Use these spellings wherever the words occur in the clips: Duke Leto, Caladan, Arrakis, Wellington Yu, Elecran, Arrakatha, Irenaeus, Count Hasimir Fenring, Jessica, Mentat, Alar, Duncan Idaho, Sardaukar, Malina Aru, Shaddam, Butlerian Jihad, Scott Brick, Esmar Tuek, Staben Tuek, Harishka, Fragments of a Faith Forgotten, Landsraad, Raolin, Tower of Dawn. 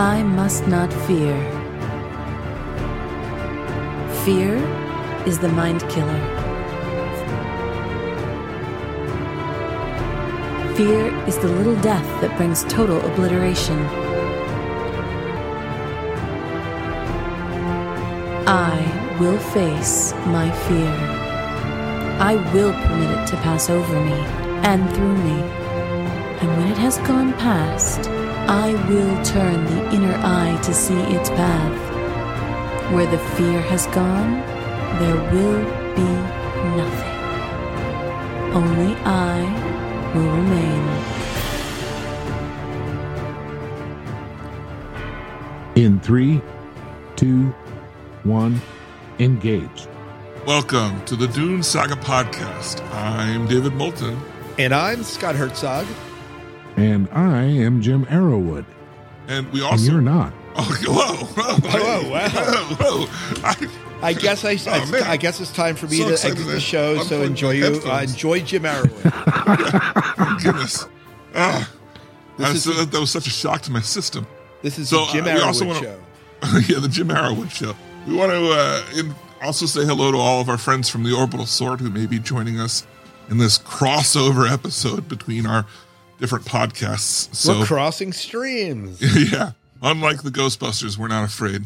I must not fear. Fear is the mind killer. Fear is the little death that brings total obliteration. I will face my fear. I will permit it to pass over me and through me. And when it has gone past, I will turn the inner eye to see its path. Where the fear has gone, there will be nothing. Only I will remain. In 3, 2, 1, engage. Welcome to the Dune Saga Podcast. I'm David Moulton. And I'm Scott Herzog. And I am Jim Arrowwood. And we also... And you're not. Oh, whoa. Whoa, wow. Whoa. I guess it's time for me to exit the show, so enjoy Jim Arrowwood. Goodness. That was such a shock to my system. This is the Jim Arrowwood show. Yeah, the Jim Arrowwood show. We want to also say hello to all of our friends from the Orbital Sword who may be joining us in this crossover episode between our different podcasts. So, we're crossing streams. Yeah. Unlike the Ghostbusters, we're not afraid.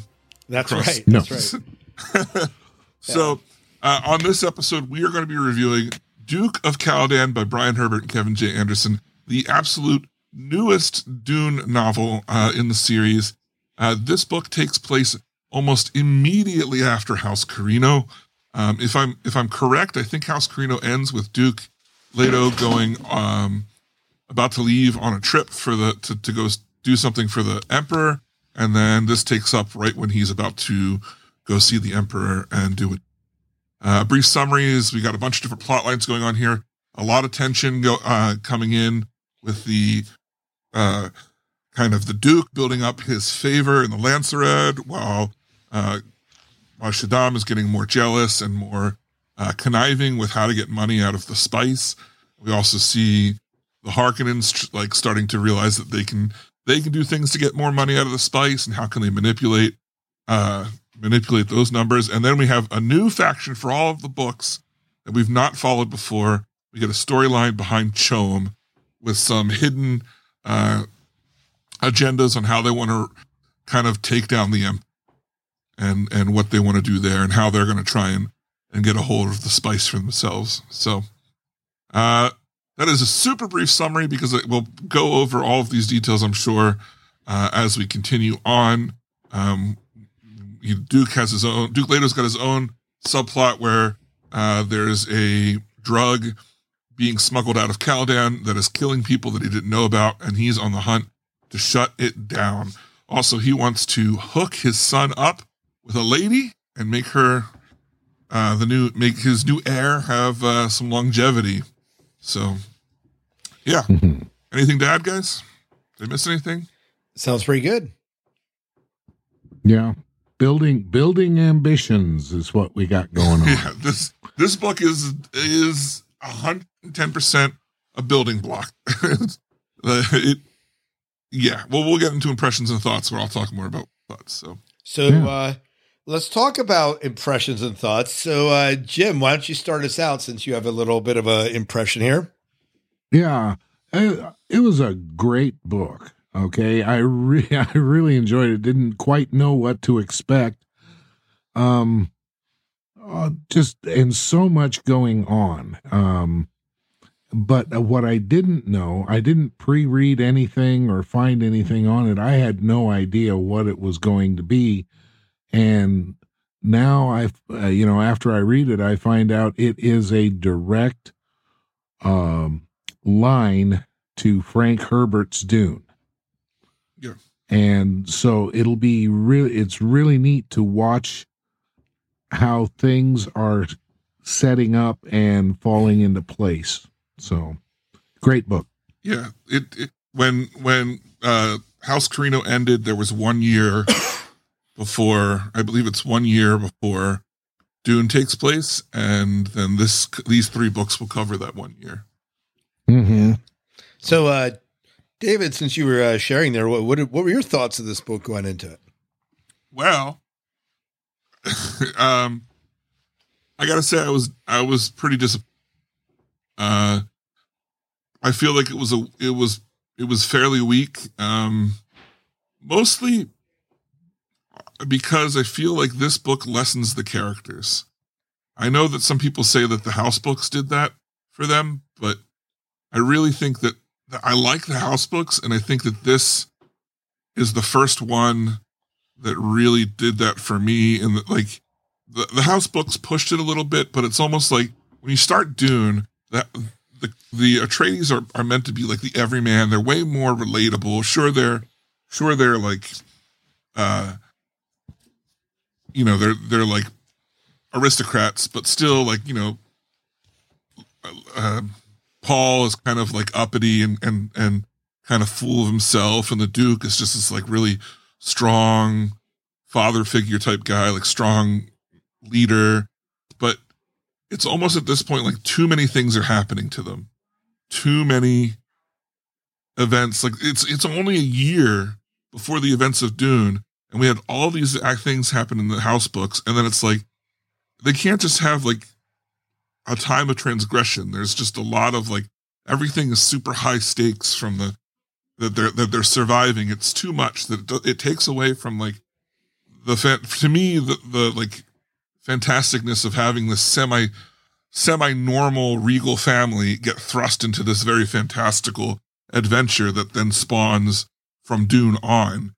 That's right. No. That's right. So on this episode, we are going to be reviewing Duke of Caladan by Brian Herbert and Kevin J. Anderson, the absolute newest Dune novel in the series. This book takes place almost immediately after House Corrino. If I'm correct, I think House Corrino ends with Duke Leto going about to leave on a trip to go do something for the Emperor, and then this takes up right when he's about to go see the Emperor and do it. Brief summary is we got a bunch of different plot lines going on here. A lot of tension coming in with the kind of the Duke building up his favor in the Landsraad while Shaddam is getting more jealous and more conniving with how to get money out of the spice. We also see the Harkonnens starting to realize that they can do things to get more money out of the spice, and how can they manipulate those numbers. And then we have a new faction for all of the books that we've not followed before. We get a storyline behind CHOAM with some hidden agendas on how they want to kind of take down the Emperor and what they want to do there, and how they're going to try and get a hold of the spice for themselves. So that is a super brief summary, because we'll go over all of these details, I'm sure, as we continue on. Duke Leto's got his own subplot where there's a drug being smuggled out of Caladan that is killing people that he didn't know about, and he's on the hunt to shut it down. Also, he wants to hook his son up with a lady and make her make his new heir have some longevity. So, yeah. Mm-hmm. Anything to add, guys? Did I miss anything? Sounds pretty good. Yeah, building ambitions is what we got going on. Yeah, this book is 110% a building block. Yeah, well, we'll get into impressions and thoughts, where I'll talk more about thoughts. So yeah. Let's talk about impressions and thoughts. So, Jim, why don't you start us out, since you have a little bit of an impression here? Yeah, it was a great book. Okay, I really enjoyed it. Didn't quite know what to expect. And so much going on. But what I didn't know, I didn't pre-read anything or find anything on it. I had no idea what it was going to be. And now after I read it, I find out it is a direct line to Frank Herbert's Dune. Yeah. And so it'll be it's really neat to watch how things are setting up and falling into place. So, great book. Yeah, it when House Corrino ended, there was 1 year before, I believe it's 1 year before Dune takes place, and then these three books will cover that 1 year. Mm-hmm. So, David, since you were sharing there, what were your thoughts of this book going into it? Well, I gotta say I was pretty disappointed. I feel like it was fairly weak. Mostly because I feel like this book lessens the characters. I know that some people say that the House books did that for them, but I really think that I like the House books, and I think that this is the first one that really did that for me. And that, like, the House books pushed it a little bit, but it's almost like when you start Dune, that the Atreides are meant to be like the everyman. They're way more relatable. Sure they're like, they're like aristocrats, but still, like, you know, Paul is kind of like uppity and kind of full of himself, and the Duke is just this like really strong father figure type guy, like strong leader. But it's almost at this point like too many things are happening to them, too many events. Like it's only a year before the events of Dune, and we had all these things happen in the House books, and then it's like they can't just have like a time of transgression. There's just a lot of like everything is super high stakes from that they're surviving. It's too much that it takes away from like to me the like fantasticness of having this semi normal regal family get thrust into this very fantastical adventure that then spawns from Dune on.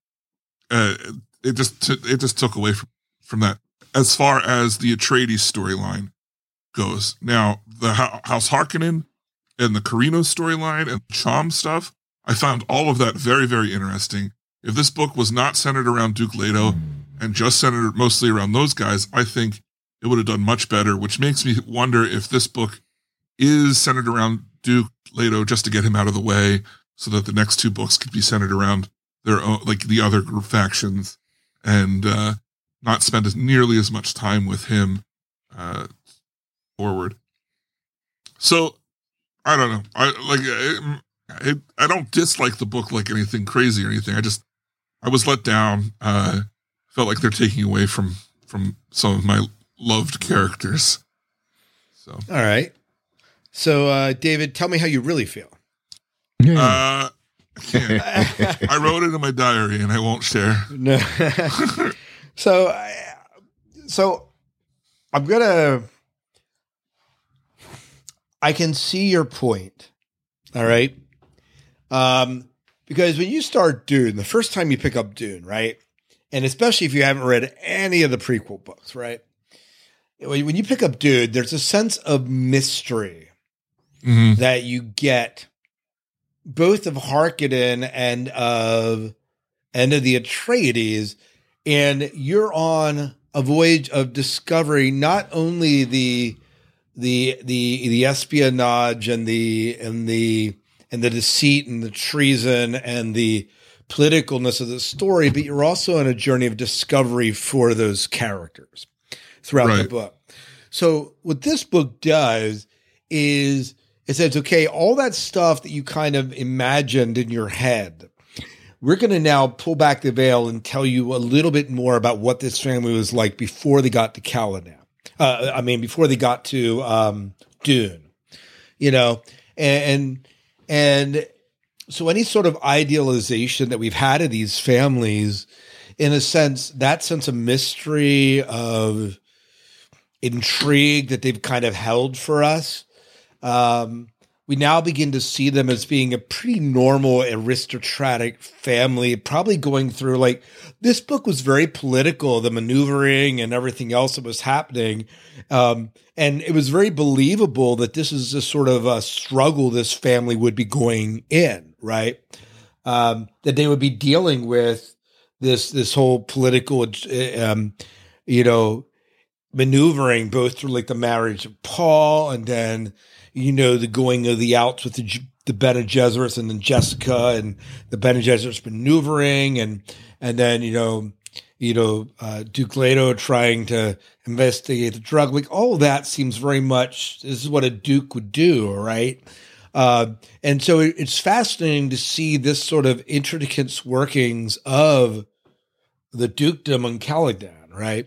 It just took away from that as far as the Atreides storyline goes. Now, the House Harkonnen and the Corrino storyline and CHOAM stuff, I found all of that very, very interesting. If this book was not centered around Duke Leto and just centered mostly around those guys, I think it would have done much better, which makes me wonder if this book is centered around Duke Leto just to get him out of the way so that the next two books could be centered around their own, like the other group factions, and not spend nearly as much time with him forward. So I don't know. I don't dislike the book like anything crazy or anything. I was let down. Felt like they're taking away from some of my loved characters. So all right. So David, tell me how you really feel. I can't. I wrote it in my diary and I won't share. No. So I'm gonna. I can see your point. All right. Because when you start Dune, the first time you pick up Dune, right? And especially if you haven't read any of the prequel books, right? When you pick up Dune, there's a sense of mystery that you get both of Harkonnen and of the Atreides. And you're on a voyage of discovery, not only the espionage and the deceit and the treason and the politicalness of the story, but you're also on a journey of discovery for those characters throughout the book. So what this book does is it says, okay, all that stuff that you kind of imagined in your head, we're going to now pull back the veil and tell you a little bit more about what this family was like before they got to Caladan. Before they got to Dune, you know, and so any sort of idealization that we've had of these families, in a sense, that sense of mystery, of intrigue that they've kind of held for us, we now begin to see them as being a pretty normal aristocratic family, probably going through, like, this book was very political, the maneuvering and everything else that was happening. And it was very believable that this is a sort of a struggle this family would be going in, right? That they would be dealing with this whole political, maneuvering, both through like the marriage of Paul and then, you know, the going of the outs with the Bene Gesserit and then Jessica and the Bene Gesserit maneuvering and then, Duke Leto trying to investigate the drug. Like all that seems very much, this is what a Duke would do. All right. And so it's fascinating to see this sort of intricate workings of the dukedom on Caladan, right?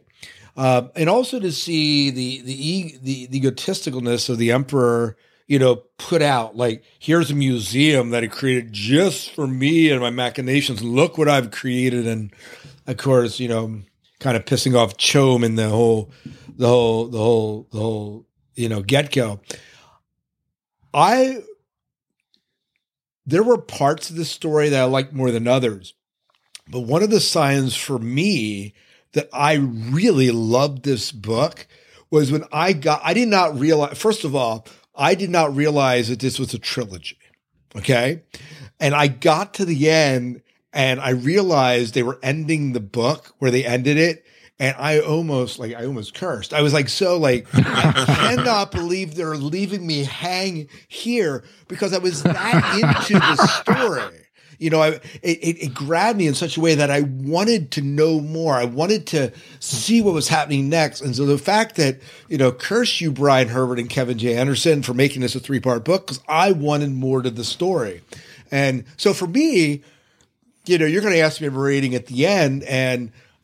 And also to see the egotisticalness of the emperor, you know, put out like, here's a museum that he created just for me and my machinations. Look what I've created. And of course, you know, kind of pissing off CHOAM and the whole, you know, get go. There were parts of this story that I liked more than others, but one of the signs for me that I really loved this book was when I did not realize that this was a trilogy. Okay. And I got to the end and I realized they were ending the book where they ended it. And I almost cursed. I was like, I cannot believe they're leaving me hang here, because I was that into the story. You know, it grabbed me in such a way that I wanted to know more. I wanted to see what was happening next. And so the fact that, you know, curse you, Brian Herbert and Kevin J. Anderson, for making this a 3-part book, because I wanted more to the story. And so for me, you know, you're going to ask me a rating at the end,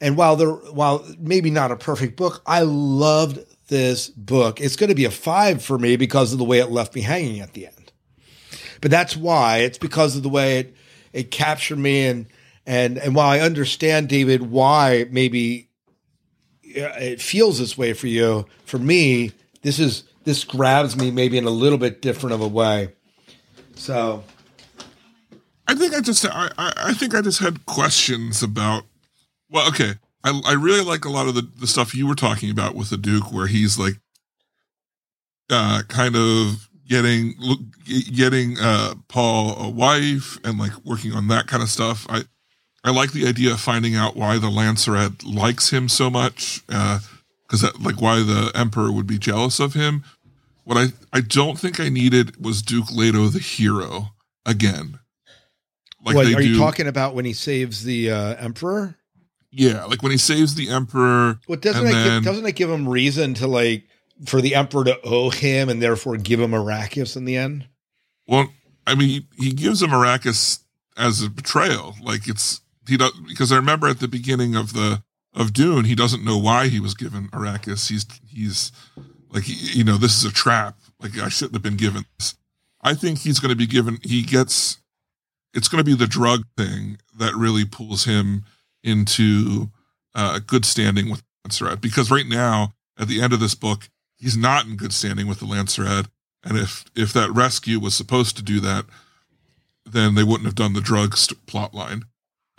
and while maybe not a perfect book, I loved this book. It's going to be a 5 for me because of the way it left me hanging at the end. But that's why. It's because of the way it captured me. And while I understand, David, why maybe it feels this way for you, for me, this grabs me maybe in a little bit different of a way. So I think I just had questions about. Well, okay. I really like a lot of the stuff you were talking about with the Duke, where he's like, kind of getting Paul a wife and like working on that kind of stuff. I like the idea of finding out why the Landsraad likes him so much, because like why the Emperor would be jealous of him. What I don't think I needed was Duke Leto the hero again. Like, what, you talking about when he saves the Emperor? Yeah, like when he saves the Emperor. Well, doesn't it give him reason to, like, for the Emperor to owe him and therefore give him Arrakis in the end? Well, I mean, he gives him Arrakis as a betrayal. Like, because I remember at the beginning of Dune, he doesn't know why he was given Arrakis. He's like, you know, this is a trap. Like, I shouldn't have been given this. I think he's going to be given. It's going to be the drug thing that really pulls him into good standing with Landsraad, because right now at the end of this book he's not in good standing with the Landsraad, and if that rescue was supposed to do that, then they wouldn't have done the drug plot line.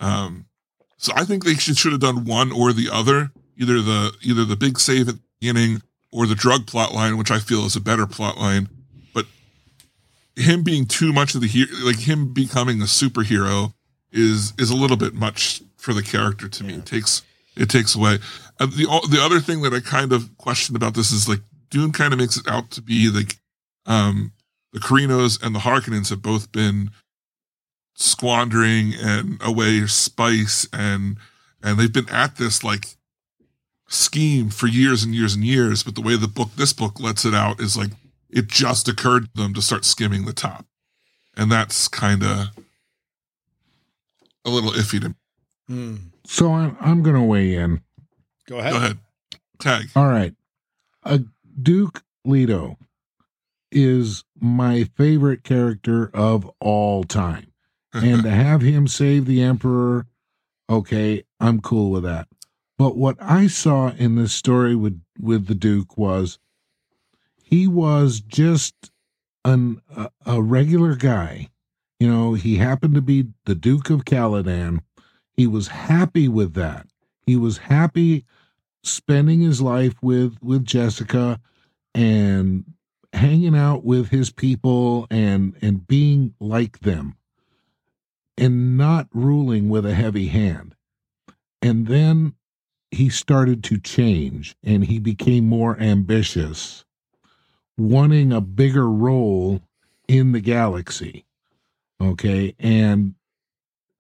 So I think they should have done one or the other, either the big save at the beginning or the drug plot line, which I feel is a better plot line. But him being too much of the hero, like him becoming a superhero, is a little bit much for the character to me. Yeah. It takes away. The other thing that I kind of question about this is, like, Dune kind of makes it out to be like the Corrinos and the Harkonnens have both been squandering and away spice, and they've been at this like scheme for years and years and years. But the way this book lets it out is like it just occurred to them to start skimming the top, and that's kind of a little iffy to me. So I'm going to weigh in. Go ahead. Tag. All right. Duke Leto is my favorite character of all time. And to have him save the Emperor, okay, I'm cool with that. But what I saw in this story with the Duke was he was just a regular guy. You know, he happened to be the Duke of Caladan. He was happy with that. He was happy spending his life with Jessica and hanging out with his people and being like them and not ruling with a heavy hand. And then he started to change and he became more ambitious, wanting a bigger role in the galaxy. Okay, and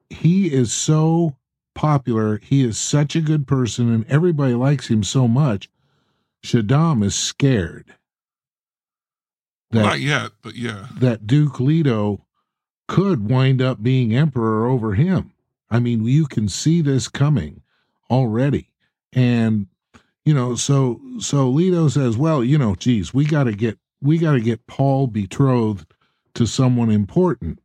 he is so popular. He is such a good person, and everybody likes him so much. Shaddam is scared Not yet, but yeah. That Duke Leto could wind up being emperor over him. I mean, you can see this coming already. And, you know, so Leto says, well, you know, geez, we got to get Paul betrothed to someone important.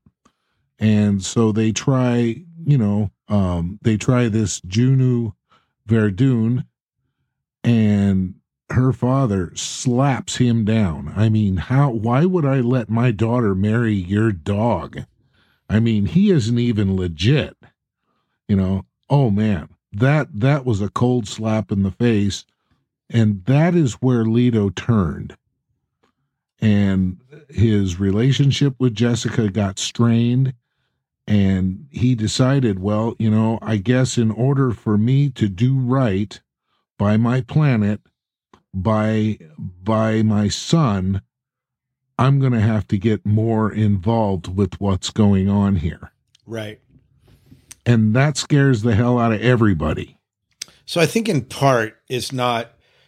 And so they try, you know, this Junu Verdun, and her father slaps him down. I mean, why would I let my daughter marry your dog? I mean, he isn't even legit, you know. Oh man, that was a cold slap in the face. And that is where Leto turned. And his relationship with Jessica got strained, and he decided, well, you know, I guess in order for me to do right by my planet, by my son, I'm going to have to get more involved with what's going on here. Right. And that scares the hell out of everybody. So I think in part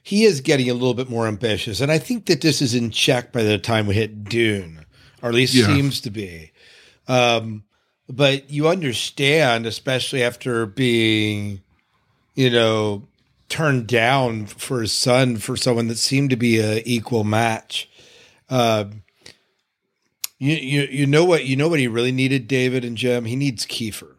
he is getting a little bit more ambitious. And I think that this is in check by the time we hit Dune, or at least seems to be. But you understand, especially after being, you know, turned down for his son, for someone that seemed to be an equal match. You know what he really needed, David and Jim? He needs Kiefer.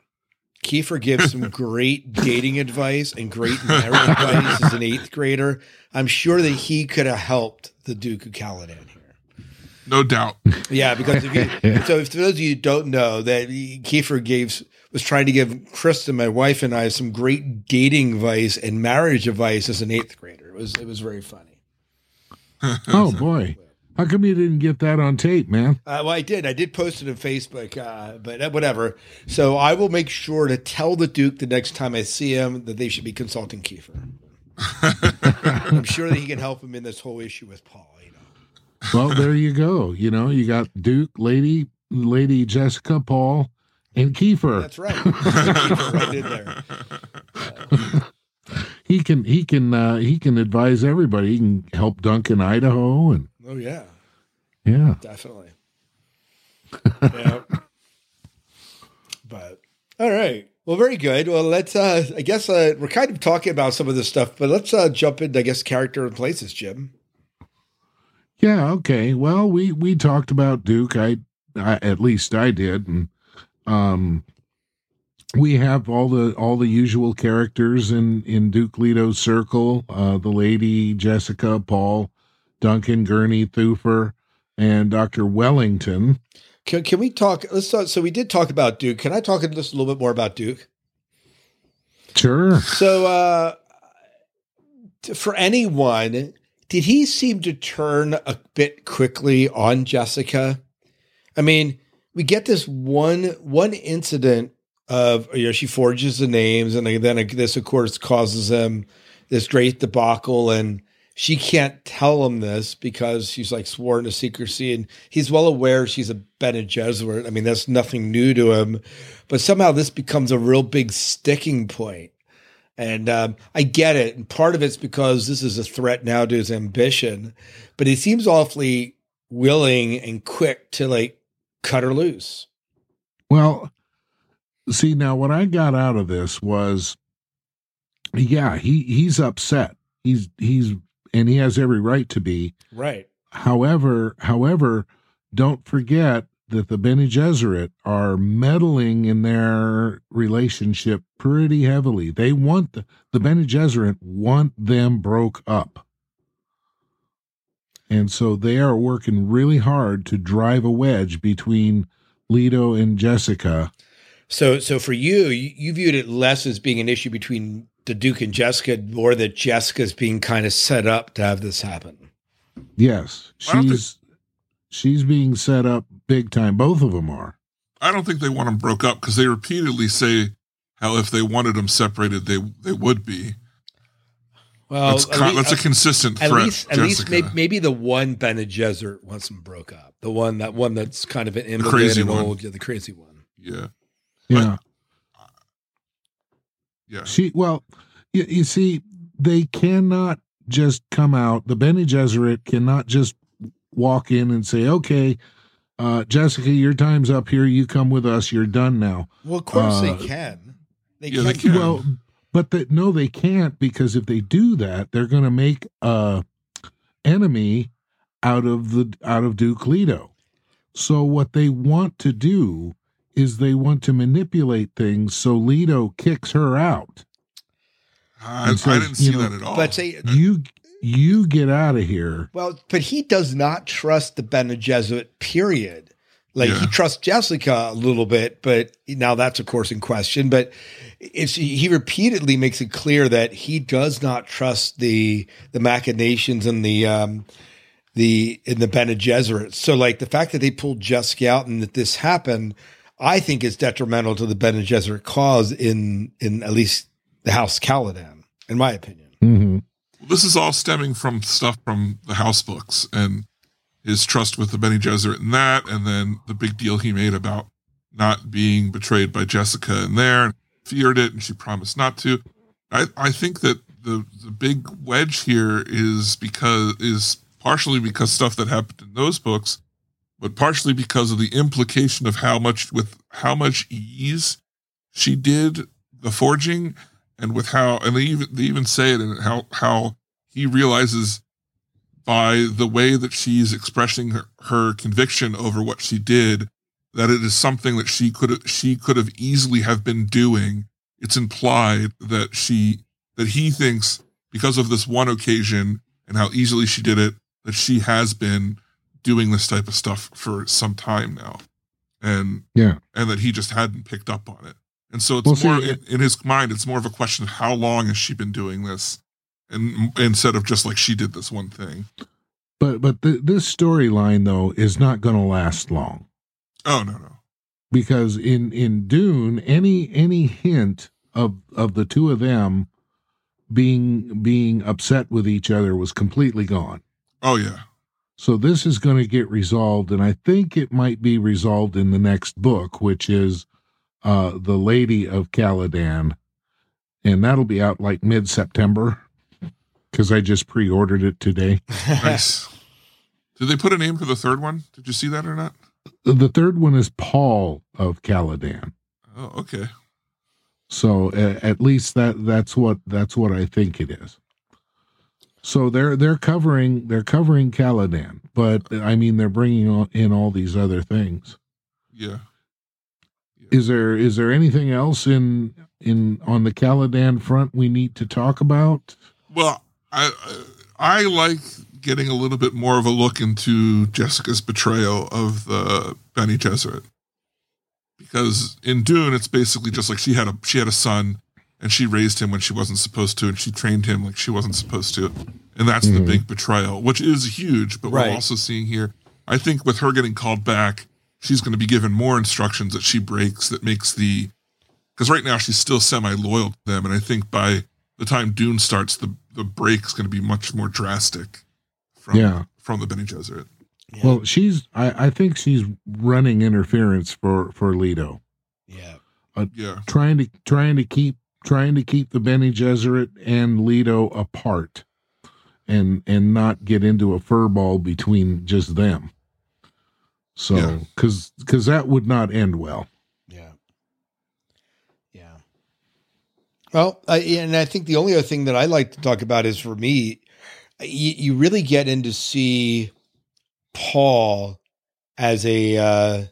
Kiefer gives some great dating advice and great marriage advice as an 8th grader. I'm sure that he could have helped the Duke of Caladan here. No doubt. Yeah, because if for those of you who don't know, that Kiefer was trying to give Kristen, my wife, and I some great dating advice and marriage advice as an 8th grader. It was very funny. Oh boy. How come you didn't get that on tape, man? Well, I did. I did post it on Facebook, but whatever. So I will make sure to tell the Duke the next time I see him that they should be consulting Kiefer. I'm sure that he can help him in this whole issue with Paul, you know. Well, there you go. You know, you got Duke, Lady Jessica, Paul, and Kiefer. That's right. Kiefer right in there. He can advise everybody. He can help Duncan Idaho and. Oh yeah. Yeah. Definitely. Yeah. But all right. Well, very good. Well, let's I guess we're kind of talking about some of this stuff, but let's jump into, I guess, character and places, Jim. Yeah, okay. Well, we talked about Duke. I at least I did. And we have all the usual characters in Duke Leto's circle, the lady, Jessica, Paul, Duncan, Gurney, Thufir, and Dr. Wellington. Can we talk? Let's talk. So we did talk about Duke. Can I talk just a little bit more about Duke? Sure. So for anyone, did he seem to turn a bit quickly on Jessica? I mean, we get this one incident of, you know, she forges the names, and then this, of course, causes him this great debacle, and she can't tell him this because she's like sworn to secrecy, and he's well aware she's a Bene Gesserit. I mean, that's nothing new to him, but somehow this becomes a real big sticking point. And I get it. And part of it's because this is a threat now to his ambition, but he seems awfully willing and quick to like cut her loose. Well, see, now what I got out of this was, yeah, he's upset. And he has every right to be. Right. However, don't forget that the Bene Gesserit are meddling in their relationship pretty heavily. They want the Bene Gesserit want them broke up. And so they are working really hard to drive a wedge between Leto and Jessica. So for you viewed it less as being an issue between the Duke and Jessica, or that Jessica's being kind of set up to have this happen. Yes. She's being set up big time. Both of them are. I don't think they want them broke up, because they repeatedly say how if they wanted them separated, they would be. Well, that's a consistent threat. At least maybe the one Bene Gesserit wants them broke up. The one that's kind of an immigrant old, the crazy one. Yeah. Yeah. Yeah. You see, they cannot just come out. The Bene Gesserit cannot just walk in and say, okay, Jessica, your time's up here. You come with us. You're done now. Well, of course they can. They can. Well, but no, they can't, because if they do that, they're going to make an enemy out of Duke Leto. So what they want to do is they want to manipulate things so Leto kicks her out. I didn't see that at all. But say you get out of here. Well, but he does not trust the Bene Gesserit, period. He trusts Jessica a little bit, but now that's, of course, in question. But he repeatedly makes it clear that he does not trust the machinations and the Bene Gesserit. So, the fact that they pulled Jessica out and that this happened, I think, is detrimental to the Bene Gesserit cause in at least the House Caladan, in my opinion. Mm-hmm. Well, this is all stemming from stuff from the House books and his trust with the Bene Gesserit in that, and then the big deal he made about not being betrayed by Jessica in there, and feared it, and she promised not to. I think that the big wedge here is partially because stuff that happened in those books, but partially because of the implication of how much ease she did the forging, and with how, and they even say it, and how he realizes by the way that she's expressing her conviction over what she did that it is something that she could have easily have been doing. It's implied that he thinks, because of this one occasion and how easily she did it, that she has been doing this type of stuff for some time now. And that he just hadn't picked up on it. And so it's in his mind, it's more of a question of how long has she been doing this, and instead of just she did this one thing. But this storyline, though, is not going to last long. Oh, no. Because in Dune, any hint of the two of them being upset with each other was completely gone. Oh, yeah. So this is going to get resolved, and I think it might be resolved in the next book, which is The Lady of Caladan, and that'll be out mid-September, because I just pre-ordered it today. Nice. Did they put a name for the third one? Did you see that or not? The third one is Paul of Caladan. Oh, okay. So at least that's what I think it is. So they're covering Caladan, but I mean they're bringing in all these other things. Yeah. Is there anything else in on the Caladan front we need to talk about? Well, I like getting a little bit more of a look into Jessica's betrayal of the Bene Gesserit, because in Dune it's basically just she had a son, and she raised him when she wasn't supposed to, and she trained him like she wasn't supposed to, and that's the big betrayal, which is huge. But we're also seeing here, I think, with her getting called back, she's going to be given more instructions that she breaks, that makes because right now she's still semi-loyal to them. And I think by the time Dune starts, the break's going to be much more drastic from the Bene Gesserit. Yeah. Well, I think she's running interference for Leto. Yeah. Trying to keep the Bene Gesserit and Leto apart and not get into a furball between just them. So, because that would not end well. Yeah. Yeah. Well, and I think the only other thing that I like to talk about is, for me, you really get in to see Paul as as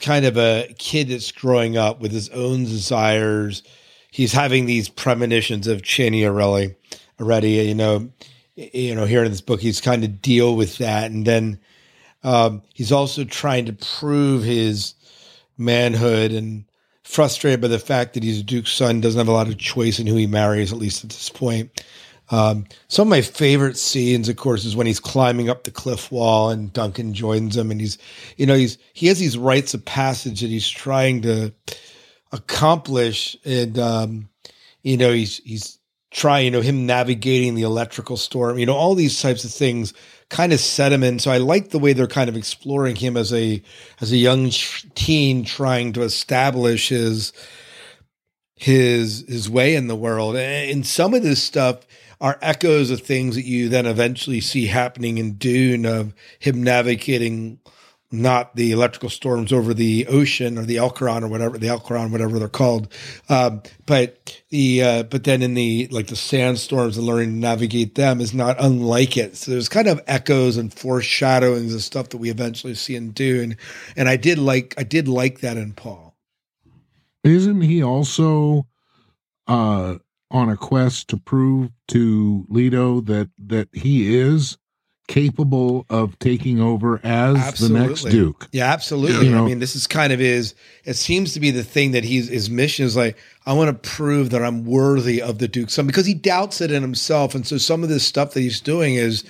kind of a kid that's growing up with his own desires. He's having these premonitions of Chani already, here in this book, he's kind of deal with that. And then, he's also trying to prove his manhood and frustrated by the fact that he's a Duke's son, doesn't have a lot of choice in who he marries, at least at this point. Some of my favorite scenes, of course, is when he's climbing up the cliff wall and Duncan joins him, and he has these rites of passage that he's trying to accomplish. And, he's trying, him navigating the electrical storm, all these types of things kind of set him in. So I like the way they're kind of exploring him as a young teen trying to establish his way in the world. And some of this stuff, are echoes of things that you then eventually see happening in Dune, of him navigating not the electrical storms over the ocean, or the Elecran, or whatever they're called, but then in the like the sandstorms and learning to navigate them is not unlike it. So there's kind of echoes and foreshadowings and stuff that we eventually see in Dune, and I did like that in Paul. Isn't he also on a quest to prove to Leto that he is capable of taking over as absolutely. The next Duke. Yeah, absolutely. You know? I mean, this is kind of it seems to be the thing that his mission is like, I want to prove that I'm worthy of the Duke's son, because he doubts it in himself. And so some of this stuff that he's doing is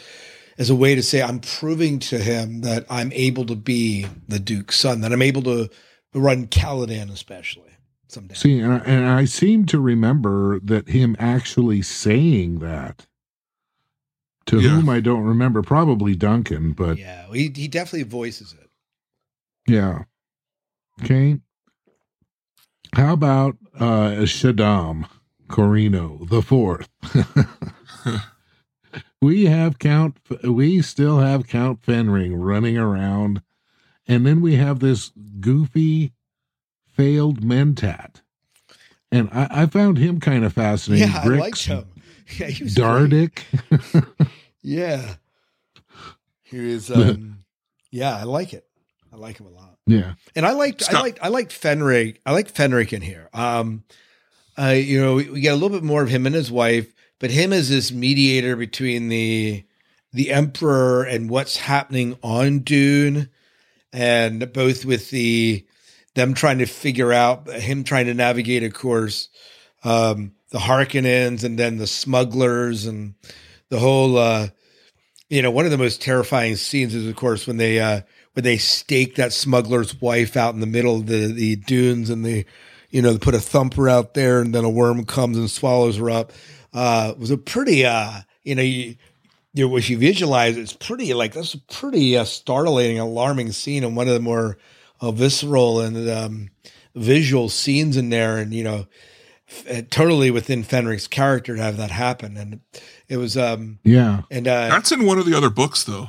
as a way to say, I'm proving to him that I'm able to be the Duke's son, that I'm able to run Caladan especially someday. See, and I seem to remember that him actually saying that. To whom I don't remember, probably Duncan, but... Yeah, he definitely voices it. Yeah. Okay. How about Shaddam, Corrino, the fourth? We still have Count Fenring running around, and then we have this goofy, failed mentat. And I found him kind of fascinating. Yeah, Bricks, I liked him. Yeah, he was Dardick. Yeah. He was I like it. I like him a lot. Yeah. And I liked Fenrig. I like Fenrig in here. We get a little bit more of him and his wife, but him as this mediator between the Emperor and what's happening on Dune, and both with them trying to figure out, him trying to navigate, of course, the Harkonnens, and then the smugglers, and the whole, one of the most terrifying scenes is, of course, when they stake that smuggler's wife out in the middle of the dunes, and they put a thumper out there, and then a worm comes and swallows her up. Was a pretty, if you visualize it, it's pretty, like, that's a pretty startling, alarming scene, and one of the more visceral and visual scenes in there. And, totally within Fenrig's character to have that happen. And it was, that's in one of the other books though.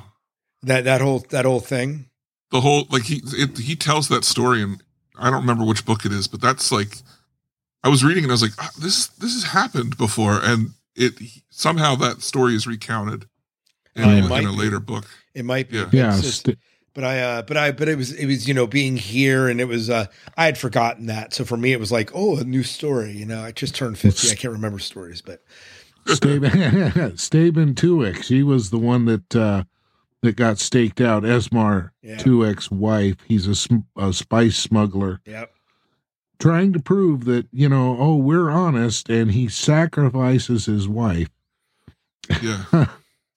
That whole thing, the whole, like he tells that story, and I don't remember which book it is, but that's like, I was reading and I was like, this has happened before. And somehow that story is recounted in a later book. It might be. Yeah. But it was, being here, and it was, I had forgotten that. So for me, it was like, oh, a new story. I just turned 50. I can't remember stories, but. Staben Tuek. She was the one that got staked out. Esmar Tuek's wife. He's a spice smuggler. Yep. Trying to prove that, we're honest, and he sacrifices his wife. Yeah.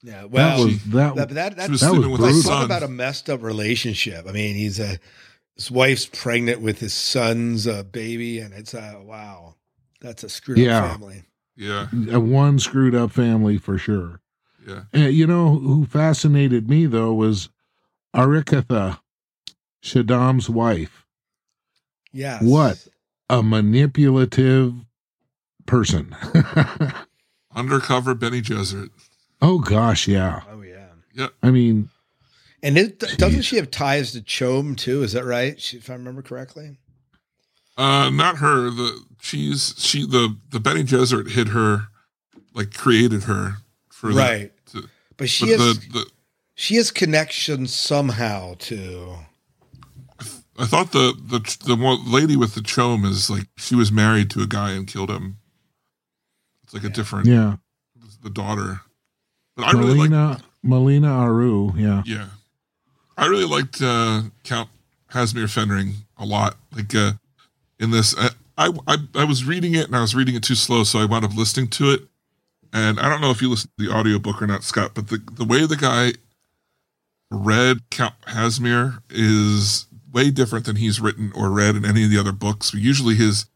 Yeah, well, that was talk about a messed up relationship. I mean, his wife's pregnant with his son's baby, and it's wow, that's a screwed up family. Yeah, one screwed up family for sure. Yeah, and who fascinated me though was Arrakatha, Shaddam's wife. Yes, what a manipulative person! Undercover Bene Gesserit. Oh gosh, yeah. Oh yeah. Yeah. I mean, and doesn't she have ties to CHOAM too? Is that right? If I remember correctly. Not her. The Bene Gesserit hid her, like created her for right. But she has connections somehow to. I thought the lady with the CHOAM is like she was married to a guy and killed him. It's like a different the daughter. But Malina Aru, yeah. Yeah. I really liked Count Hasimir Fenring a lot. Like in this, I was reading it, and I was reading it too slow, so I wound up listening to it. And I don't know if you listened to the audiobook or not, Scott, but the way the guy read Count Hasimir is way different than he's written or read in any of the other books. Usually his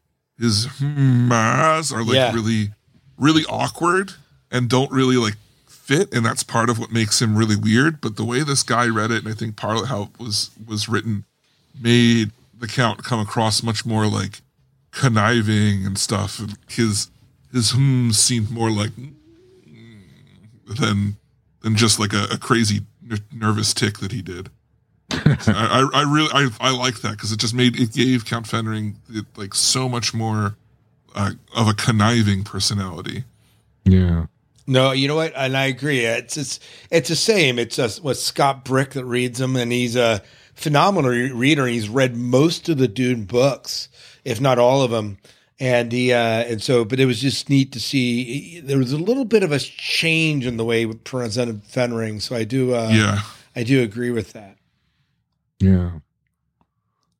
hmms are like really, really awkward and don't really like fit, and that's part of what makes him really weird. But the way this guy read it, and I think part of how it was written, made the Count come across much more like conniving and stuff. And his seemed more like than just like a crazy nervous tick that he did. So I really like that because it just gave Count Fenring like so much more of a conniving personality. Yeah. No, you know what? And I agree. It's the same. It's what Scott Brick that reads them, and he's a phenomenal reader. He's read most of the Dune books, if not all of them. And but it was just neat to see. There was a little bit of a change in the way we presented Fenring. So I do, I do agree with that. Yeah.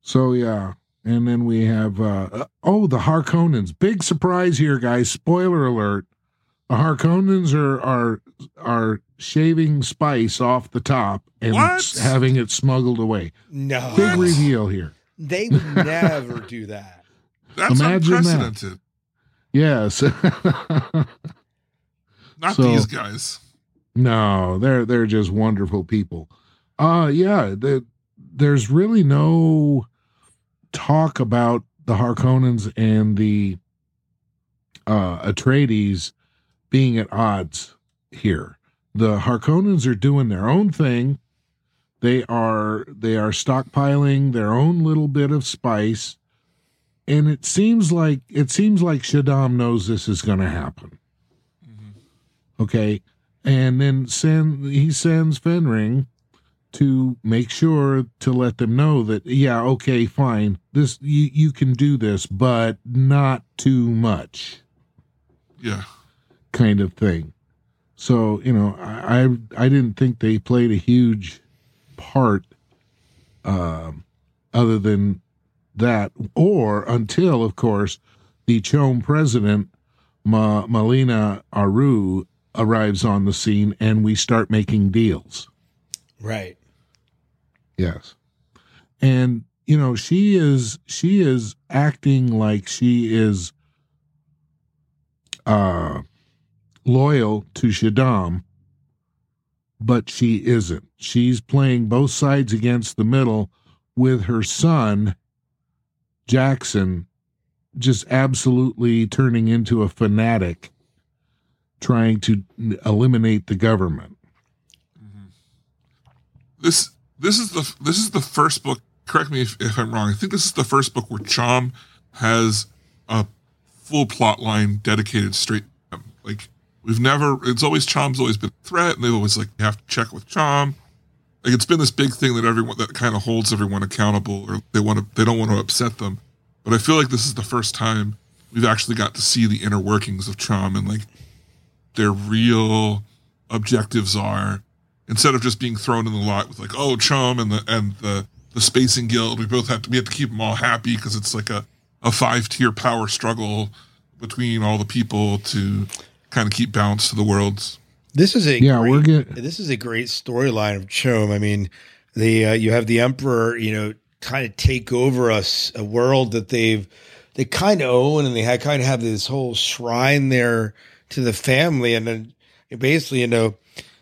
So yeah. And then we have, the Harkonnens. Big surprise here, guys. Spoiler alert. The Harkonnens are shaving spice off the top and having it smuggled away. No. Big reveal here. They would never do that. That's Imagine unprecedented. That. Yes. These guys. No, they're just wonderful people. There's really no talk about the Harkonnens and the Atreides being at odds here. The Harkonnens are doing their own thing. They are stockpiling their own little bit of spice. And it seems like Shaddam knows this is going to happen. Mm-hmm. Okay. And then he sends Fenring to make sure to let them know that, yeah, okay, fine. This, you can do this, but not too much. Yeah. Kind of thing. So, you know, I didn't think they played a huge part other than that, or until, of course, the CHOAM president, Malina Aru, arrives on the scene and we start making deals. Right. Yes. And, you know, she is acting like she is loyal to Shaddam, but she isn't. She's playing both sides against the middle with her son, Jackson, just absolutely turning into a fanatic, trying to eliminate the government. Mm-hmm. This is the first book, correct me if I'm wrong, I think this is the first book where CHOAM has a full plot line dedicated straight to him. Like, CHOAM's always been a threat, and they've always like, you have to check with CHOAM. Like, it's been this big thing that kind of holds everyone accountable, or they don't want to upset them. But I feel like this is the first time we've actually got to see the inner workings of CHOAM and like their real objectives are, instead of just being thrown in the lot with like, oh, CHOAM and the Spacing Guild, we have to keep them all happy because it's like a 5-tier power struggle between all the people to kind of keep balance to the worlds. This is a great storyline of CHOAM. I mean, you have the Emperor, you know, kind of take over a world that they kind of own, and kind of have this whole shrine there to the family, and then basically, you know,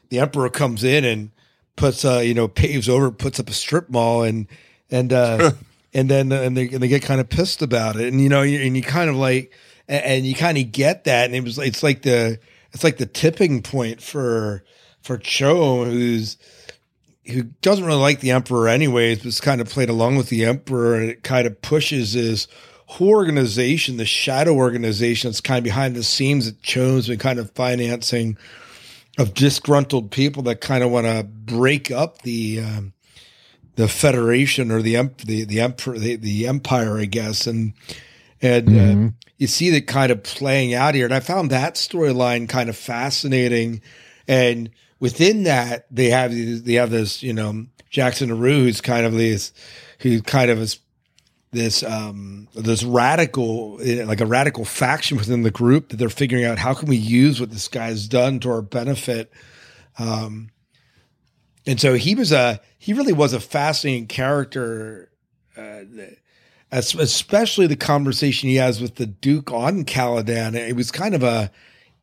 the Emperor comes in and puts up a strip mall, and and they get kind of pissed about it, and you know, you kind of get that, and it's like the tipping point for CHOAM, who doesn't really like the Emperor anyways, but it's kind of played along with the Emperor, and it kind of pushes his whole organization, the shadow organization that's kind of behind the scenes that CHOAM's been kind of financing, of disgruntled people that kind of want to break up the Federation or the Empire, I guess, and mm-hmm. You see that kind of playing out here. And I found that storyline kind of fascinating. And within that, they have this, you know, Jackson Aru, who's kind of this radical, like a radical faction within the group that they're figuring out, how can we use what this guy's done to our benefit? And so he really was a fascinating character, especially the conversation he has with the Duke on Caladan. It was kind of a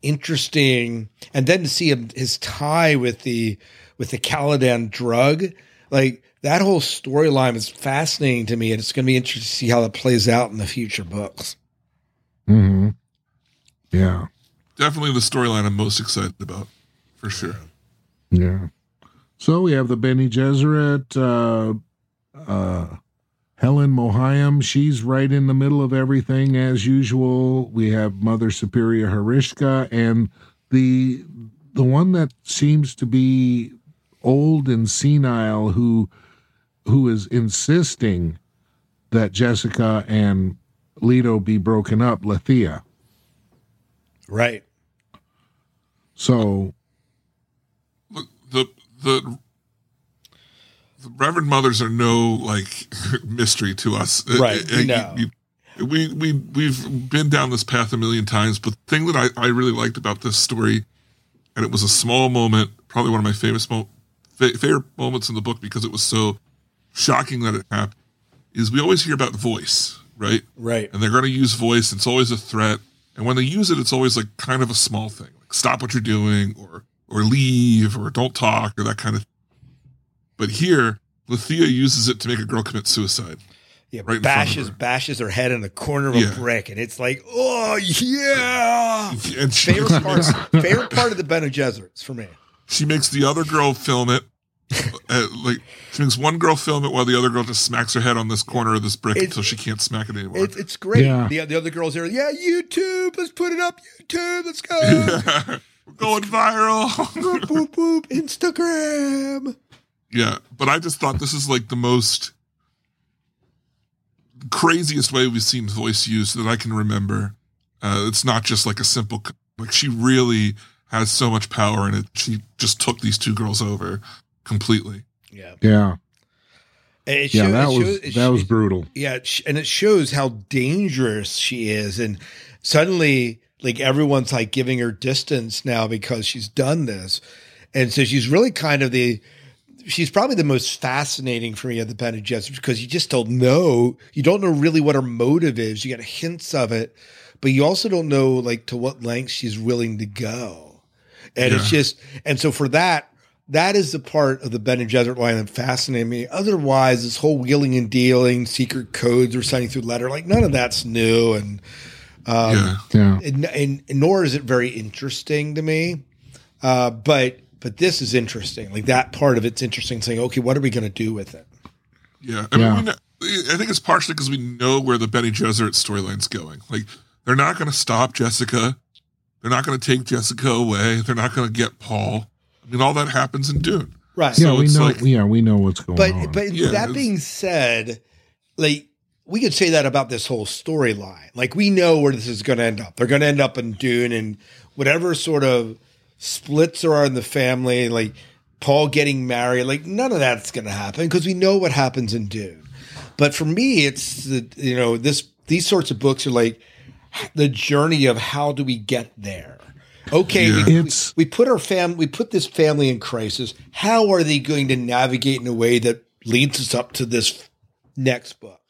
interesting, and then to see his tie with the Caladan drug, like that whole storyline is fascinating to me, and it's going to be interesting to see how that plays out in the future books. Mm-hmm. Yeah, definitely the storyline I'm most excited about. for sure. Yeah. So we have the Bene Gesserit, Helen Mohiam. She's right in the middle of everything as usual. We have Mother Superior Harishka, and the one that seems to be old and senile, who is insisting that Jessica and Leto be broken up, Lethea. Right. So the Reverend Mothers are no mystery to us. Right. No. We've been down this path a million times, but the thing that I really liked about this story, and it was a small moment, probably one of my favorite moments in the book because it was so shocking that it happened, is we always hear about voice, right? Right. And they're going to use voice. It's always a threat. And when they use it, it's always kind of a small thing, stop what you're doing, or leave, or don't talk, or that kind of thing. But here, Lethea uses it to make a girl commit suicide. Yeah, right, bashes her head in the corner of a brick, and it's like, oh, yeah! And favorite part of the Bene Gesserits for me. She makes the other girl film it. She makes one girl film it while the other girl just smacks her head on this corner of this brick until she can't smack it anymore. It's great. Yeah. The other girl's there, YouTube, let's put it up, YouTube, let's go. Yeah. We're going viral. Boop, boop, Instagram. Yeah, but I just thought this is the most... craziest way we've seen voice used that I can remember. It's not just a simple, she really has so much power in it. She just took these two girls over completely. Yeah. Yeah. That was brutal. Yeah. And it shows how dangerous she is. And suddenly everyone's giving her distance now because she's done this. And so she's really she's probably the most fascinating for me of the Bene Gesserit because you just don't know. You don't know really what her motive is. You got hints of it, but you also don't know to what length she's willing to go. And it's just, and so for that is the part of the Bene Gesserit line that fascinated me. Otherwise, this whole wheeling and dealing, secret codes or signing through letter, none of that's new. And, and nor is it very interesting to me. But this is interesting. That part of it's interesting, saying, okay, what are we going to do with it? Yeah. I mean, I think it's partially because we know where the Bene Gesserit storyline's going. They're not going to stop Jessica. They're not going to take Jessica away. They're not going to get Paul. I mean, all that happens in Dune. Right. So yeah, we know what's going on. But that being said, we could say that about this whole storyline. We know where this is going to end up. They're going to end up in Dune, and whatever sort of splits there are in the family, Paul getting married, none of that's going to happen because we know what happens in Dune. But for me, it's these sorts of books are the journey of how do we get there? Okay, we put this family in crisis. How are they going to navigate in a way that leads us up to this next book?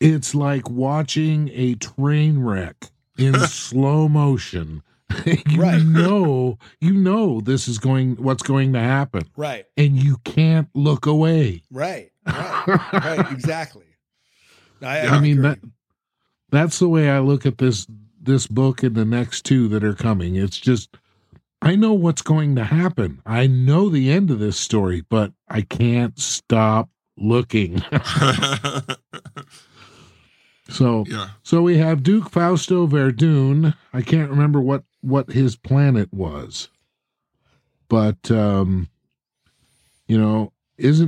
It's like watching a train wreck in slow motion. You know this is what's going to happen. Right. And you can't look away. Right. Right. Exactly. That's the way I look at this book and the next two that are coming. It's just, I know what's going to happen. I know the end of this story, but I can't stop looking. So we have Duke Fausto Verdun. I can't remember what his planet was, but isn't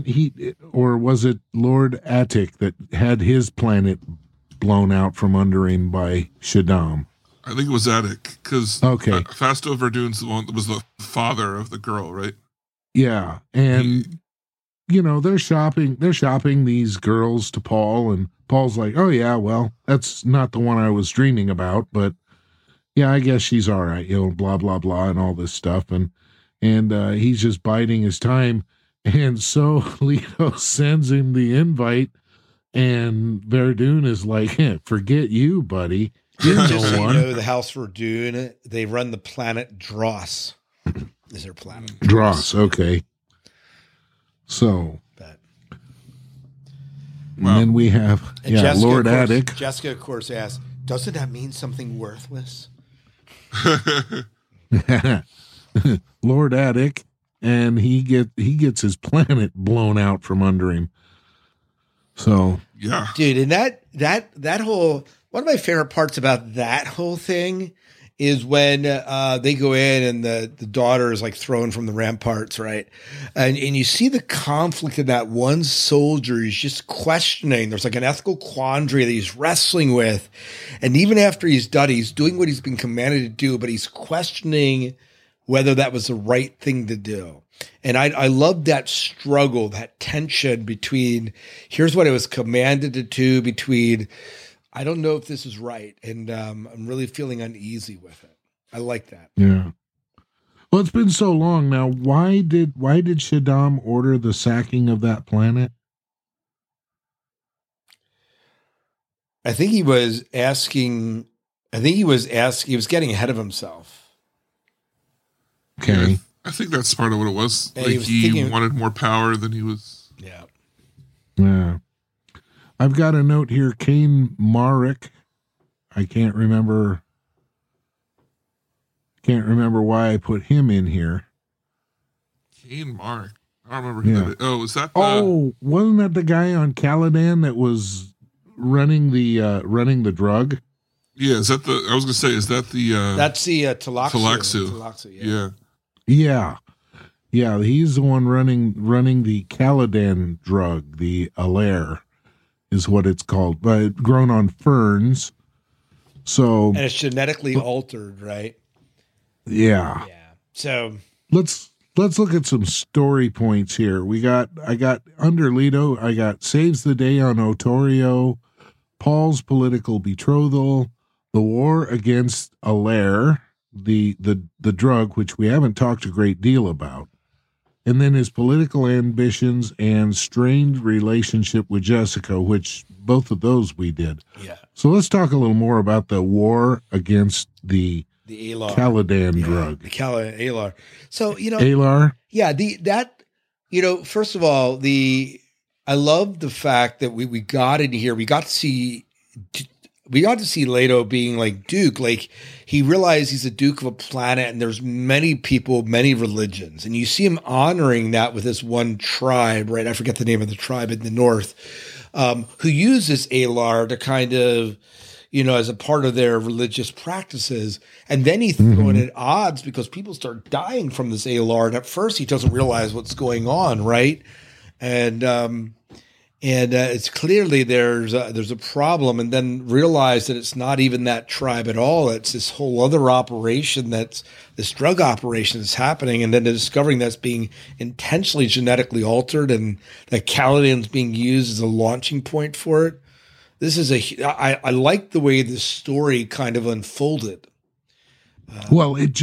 he, or was it Lord Attic that had his planet blown out from under him by Shaddam? I think it was Attic because Fausto Verdun's the one that was the father of the girl, right? Yeah, and they're shopping these girls to Paul, and Paul's like, oh yeah, well, that's not the one I was dreaming about, but yeah, I guess she's all right, blah, blah, blah, and all this stuff. And he's just biding his time. And so Leto sends him the invite, and Verdun is like, hey, forget you, buddy. The House Verdun, they run the planet Dross. Is their planet? Dross, okay. So... Wow. And then we have Jessica, Lord Attic. Jessica, of course, asks, doesn't that mean something worthless? Lord Attic, and he gets his planet blown out from under him. So yeah, dude, and that whole, one of my favorite parts about that whole thing is when they go in and the daughter is like thrown from the ramparts, right? And you see the conflict of that one soldier is just questioning. There's like an ethical quandary that he's wrestling with. And even after he's done, he's doing what he's been commanded to do, but he's questioning whether that was the right thing to do. And I love that struggle, that tension between here's what I was commanded to do, between I don't know if this is right, and I'm really feeling uneasy with it. I like that. Yeah. Well, it's been so long now. Why did Shaddam order the sacking of that planet? I think he was asking. He was getting ahead of himself. Okay. Yeah, I think that's part of what it was. Yeah, like he wanted more power than he was. Yeah. Yeah. I've got a note here, Kane Marek. I can't remember why I put him in here. Kane Marek. I don't remember who that is. Oh, was that wasn't that the guy on Caladan that was running the drug? Yeah, is that the, I was gonna say, is that the that's the Talaxu. Yeah. Yeah, he's the one running the Caladan drug, the Alar. Is what it's called, but grown on ferns. So, and it's genetically altered, right? Yeah. Yeah. So let's look at some story points here. I got under Leto. I got saves the day on Otorio, Paul's political betrothal, the war against Alar, the drug, which we haven't talked a great deal about. And then his political ambitions and strained relationship with Jessica, which both of those we did. Yeah. So let's talk a little more about the war against the Alar. Caladan drug. The Alar. So, Alar. Yeah. First of all, I love the fact that we got in here. We got to see Leto being like Duke. Like, he realized he's a Duke of a planet and there's many people, many religions. And you see him honoring that with this one tribe, right? I forget the name of the tribe in the north, who uses Alar to kind of, as a part of their religious practices. And then he's throwing at odds because people start dying from this Alar. And at first he doesn't realize what's going on, right? And it's clearly there's a problem, and then realize that it's not even that tribe at all. It's this whole other operation, that's this drug operation that's happening, and then they're discovering that's being intentionally genetically altered and that Caladan's being used as a launching point for it. This is I like the way this story kind of unfolded. Well, it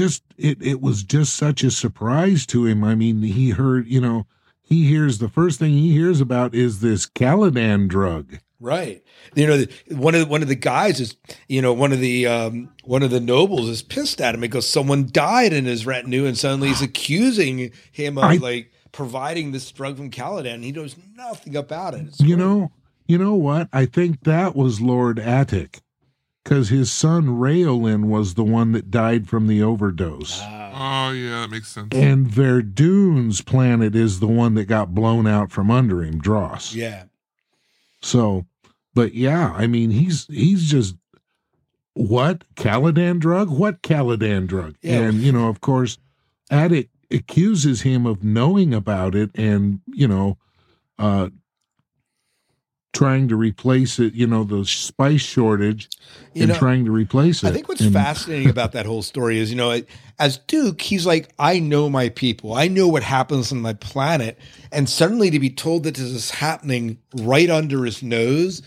was just such a surprise to him. I mean, he heard, he hears, the first thing he hears about is this Caladan drug. Right. One of the guys is, one of the nobles is pissed at him because someone died in his retinue, and suddenly he's accusing him of providing this drug from Caladan, and he knows nothing about it. You know what? I think that was Lord Attic, because his son Raolin was the one that died from the overdose. Oh, yeah, that makes sense. And Verdun's planet is the one that got blown out from under him, Dross. Yeah. So, but yeah, I mean, he's just, what? Caladan drug? What Caladan drug? Yeah. And, of course, Attic accuses him of knowing about it and, trying to replace it, the spice shortage, and trying to replace it. I think what's fascinating about that whole story is, as Duke, he's like, I know my people. I know what happens on my planet. And suddenly to be told that this is happening right under his nose,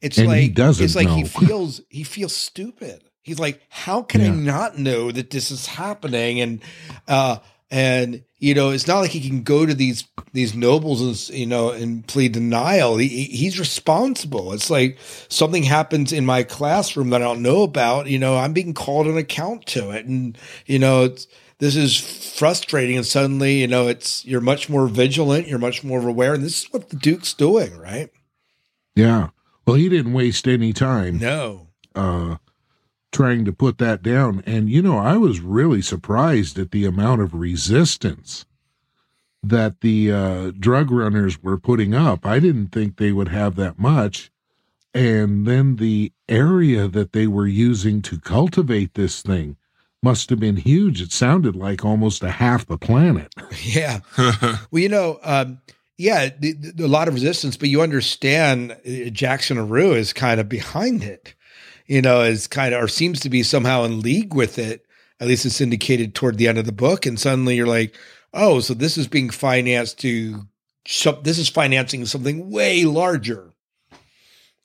he feels stupid. He's like, how can I not know that this is happening? And it's not like he can go to these nobles and, and plead denial. He's responsible. It's like something happens in my classroom that I don't know about. I'm being called an account to it. And, this is frustrating. And suddenly, you're much more vigilant. You're much more aware. And this is what the Duke's doing, right? Yeah. Well, he didn't waste any time. No. trying to put that down. And, you know, I was really surprised at the amount of resistance that the drug runners were putting up. I didn't think they would have that much. And then the area that they were using to cultivate this thing must have been huge. It sounded like almost a half the planet. Yeah. Well, you know, a lot of resistance, but you understand Jackson Aru is kind of behind it, you know, is kind of, or seems to be somehow in league with it. At least it's indicated toward the end of the book. And suddenly you're like, oh, so this is being financed this is financing something way larger,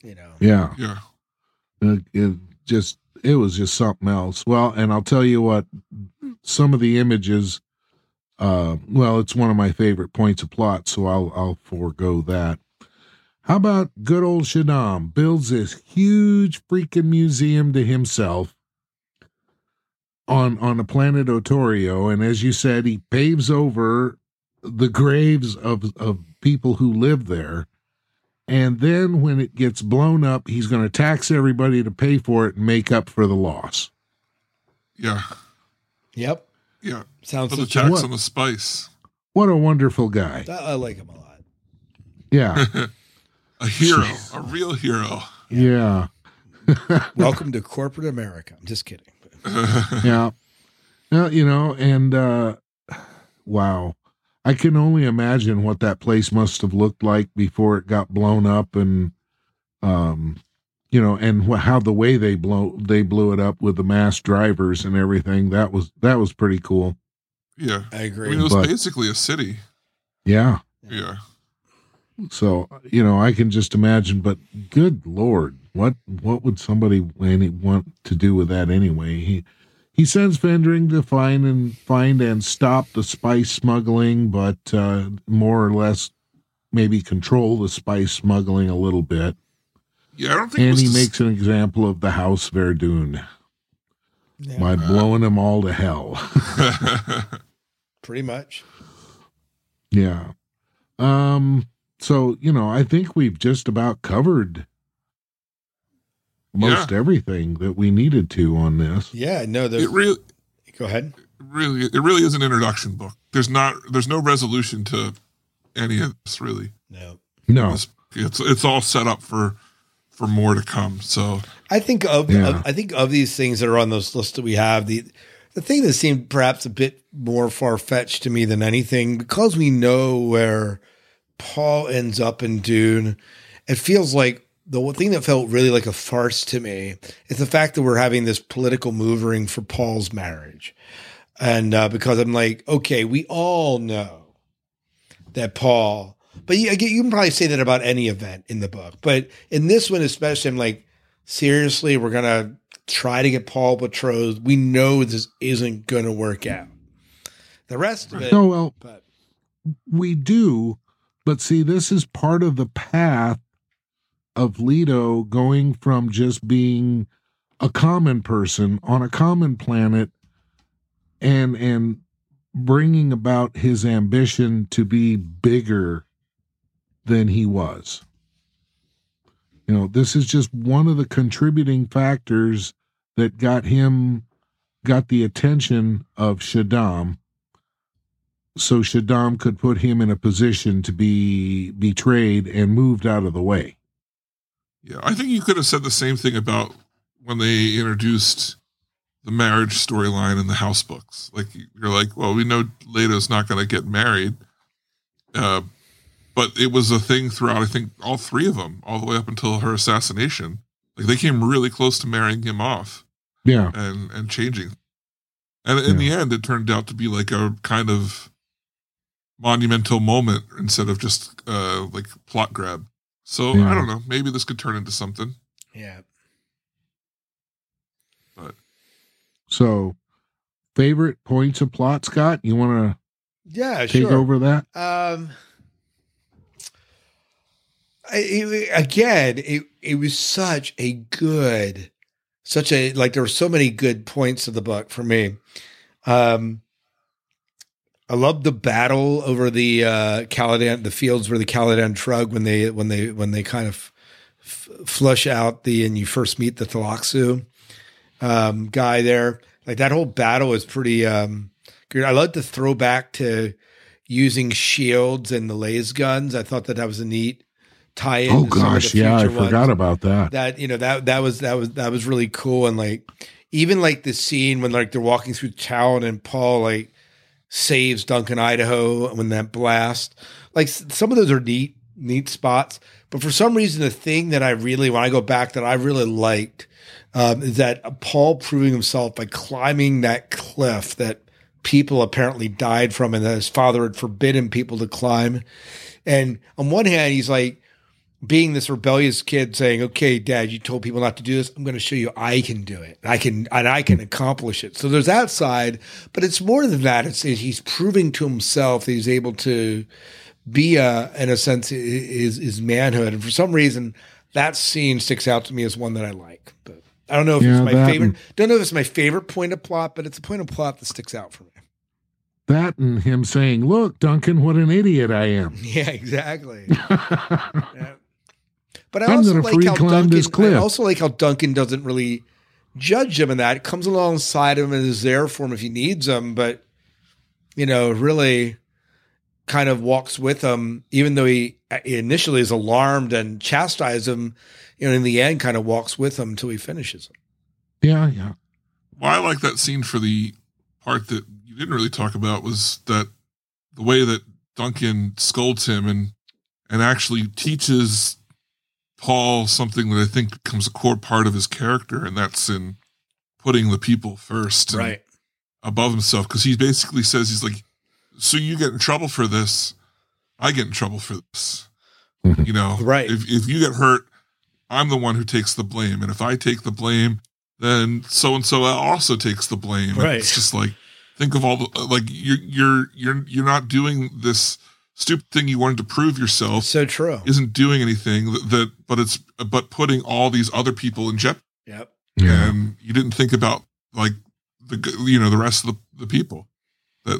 you know? Yeah. Yeah. It was just something else. Well, and I'll tell you what, some of the images, it's one of my favorite points of plot, so I'll forego that. How about good old Shaddam builds this huge freaking museum to himself on the planet Otorio, and as you said, he paves over the graves of people who live there, and then when it gets blown up, he's going to tax everybody to pay for it and make up for the loss. Yeah. Yep. Yeah, sounds like Jackson the Spice. What a wonderful guy! I like him a lot. Yeah, a hero, a real hero. Yeah. Welcome to corporate America. I'm just kidding. Yeah. Now you know, and wow, I can only imagine what that place must have looked like before it got blown up, and you know, and how the way they blew it up with the mass drivers and everything, that was pretty cool. Yeah, I agree. I mean, it was basically a city. Yeah. Yeah. So, you know, I can just imagine, but good Lord, what would somebody want to do with that anyway? He sends Fenring to find and stop the spice smuggling, but more or less maybe control the spice smuggling a little bit. Yeah, I don't think. And he makes an example of the House Verdun by blowing them all to hell. Pretty much. Yeah. So, you know, I think we've just about covered most everything that we needed to on this. Yeah, no, it really. Go ahead. It really is an introduction book. There's no resolution to any of this, really. No. It's all set up for more to come. So I think of these things that are on those lists that we have, the thing that seemed perhaps a bit more far-fetched to me than anything, because we know where Paul ends up in Dune, it feels like the one thing that felt really like a farce to me is the fact that we're having this political maneuvering for Paul's marriage. And because I'm like, okay, we all know that Paul, but you can probably say that about any event in the book. But in this one especially, I'm like, seriously, we're going to try to get Paul betrothed. We know this isn't going to work out. The rest of it. No, well, but we do. But see, this is part of the path of Leto going from just being a common person on a common planet and bringing about his ambition to be bigger than he was. You know, this is just one of the contributing factors that got the attention of Shaddam, so Shaddam could put him in a position to be betrayed and moved out of the way. Yeah, I think you could have said the same thing about when they introduced the marriage storyline in the House books. Like, you're like, well, we know Leto's not going to get married, but it was a thing throughout, I think, all three of them, all the way up until her assassination. Like, they came really close to marrying him off. Yeah. And changing. And in the end, it turned out to be like a kind of monumental moment instead of just like plot grab. So, I don't know. Maybe this could turn into something. Yeah. But. So, favorite points of plot, Scott? You want to take over that? It was such a there were so many good points of the book for me. I loved the battle over the Caladan, the fields where the Caladan trug when they kind of flush out and you first meet the Thlaxu. guy there. Like that whole battle is pretty good. I love the throwback to using shields and the laser guns. I thought that was a neat tie-in. Oh gosh, yeah, I forgot about that. That that was really cool. And like even like the scene when like they're walking through town and Paul like saves Duncan Idaho when that blast. Like some of those are neat spots. But for some reason, the thing that I really, when I go back, that I really liked is that Paul proving himself by climbing that cliff that people apparently died from and that his father had forbidden people to climb. And on one hand, he's like being this rebellious kid saying, okay, Dad, you told people not to do this. I'm going to show you I can do it. I can accomplish it. So there's that side, but it's more than that. It's he's proving to himself that he's able to be in a sense is manhood. And for some reason that scene sticks out to me as one that I like, but I don't know if it's my favorite. Don't know if it's my favorite point of plot, but it's a point of plot that sticks out for me. That and him saying, look, Duncan, what an idiot I am. Yeah, exactly. Yeah. But I also like how Duncan doesn't really judge him in that. It comes alongside him and is there for him if he needs him, but you know, really kind of walks with him, even though he initially is alarmed and chastises him, you know, in the end kind of walks with him until he finishes him. Yeah, yeah. Well, I like that scene for the part that you didn't really talk about was that the way that Duncan scolds him and actually teaches Paul something that I think becomes a core part of his character, and that's in putting the people first, right, above himself, because he basically says, he's like, so you get in trouble for this, I get in trouble for this. You know, right? If you get hurt, I'm the one who takes the blame. And if I take the blame, then so-and-so also takes the blame. Right. It's just like, think of all the, like you're not doing this stupid thing you wanted to prove yourself. So true. Isn't doing anything but putting all these other people in jeopardy. Yep. Yeah. And you didn't think about like the rest of the people that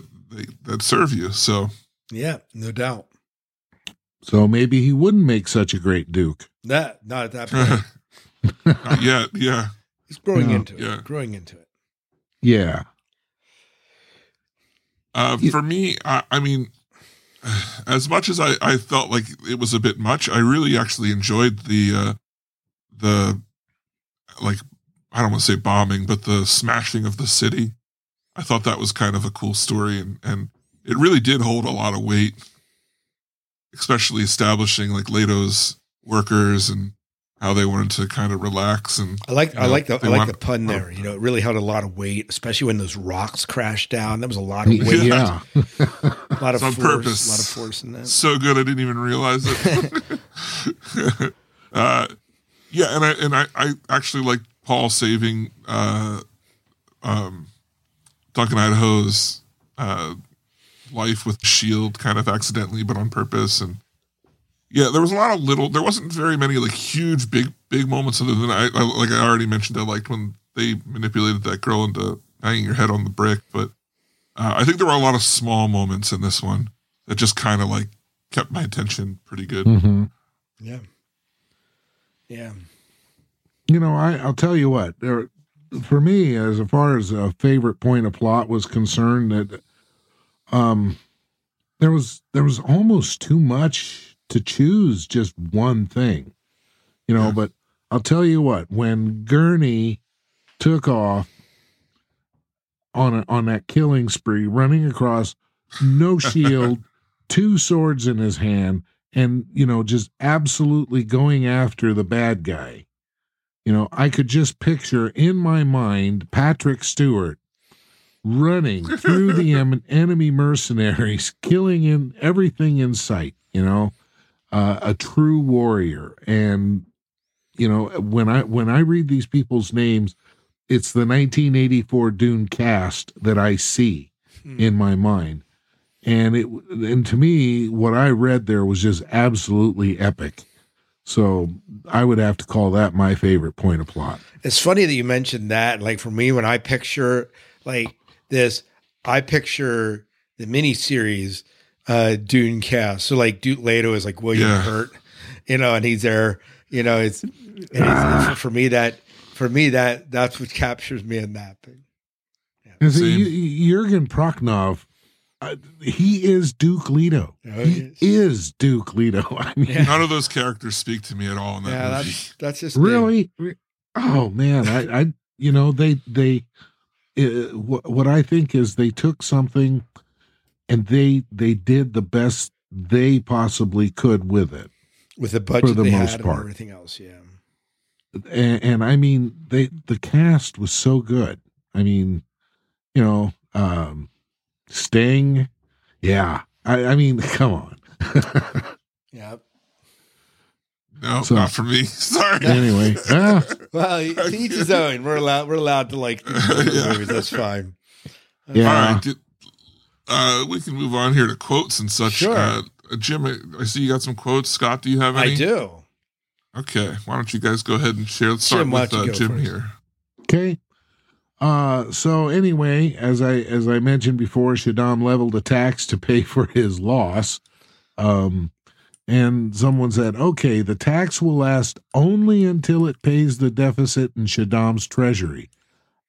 serve you. So yeah, no doubt. So maybe he wouldn't make such a great Duke. Not at that point. Not yet. Yeah. He's growing into it. Yeah. For me, I mean, as much as I felt like it was a bit much, I really actually enjoyed the like, I don't want to say bombing, but the smashing of the city. I thought that was kind of a cool story, and it really did hold a lot of weight, especially establishing like Leto's workers and how they wanted to kind of relax. And I like the pun there. You know, it really held a lot of weight, especially when those rocks crashed down. That was a lot of weight. Yeah. A lot of force, purpose. A lot of force in that. So good, I didn't even realize it. Yeah, and I actually like Paul saving Duncan Idaho's life with shield kind of accidentally, but on purpose. And yeah, there was a lot of there wasn't very many like huge, big moments other than like I already mentioned, I liked when they manipulated that girl into hanging her head on the brick. But I think there were a lot of small moments in this one that just kind of like kept my attention pretty good. Mm-hmm. Yeah. Yeah. You know, I'll tell you what, for me, as far as a favorite point of plot was concerned, that there was almost too much to choose just one thing, you know. Yeah. But I'll tell you what, when Gurney took off on that killing spree, running across, no shield, 2 swords in his hand, and you know, just absolutely going after the bad guy. You know, I could just picture in my mind Patrick Stewart running through the enemy mercenaries, killing everything in sight, you know, a true warrior. And, you know, when I read these people's names, it's the 1984 Dune cast that I see in my mind. And to me, what I read there was just absolutely epic. So I would have to call that my favorite point of plot. It's funny that you mentioned that. Like for me, when I picture like this, I picture the miniseries Dune cast. So like Duke Leto is like William Hurt, you know, and he's there, you know, it's for me that for me, that's what captures me in that thing. Yeah. See, Jurgen Prochnov, he is Duke Leto. Oh, he is Duke Leto. I mean, none of those characters speak to me at all in that movie. That's just really. Me. Oh man, I you know they what I think is they took something and they did the best they possibly could with it, with the budget for the most part. And everything else, yeah. And I mean, the cast was so good. I mean, you know, Sting. Yeah. I mean, come on. Yeah. No, so, not for me. Sorry. Anyway. Well, to each his own. We're allowed to like these movies. That's fine. Yeah. All right. We can move on here to quotes and such. Sure. Jim, I see you got some quotes. Scott, do you have any? I do. Okay, why don't you guys go ahead and share? Let's start with Jim here. Okay. So anyway, as I mentioned before, Shaddam leveled the tax to pay for his loss. And someone said, okay, the tax will last only until it pays the deficit in Shaddam's treasury.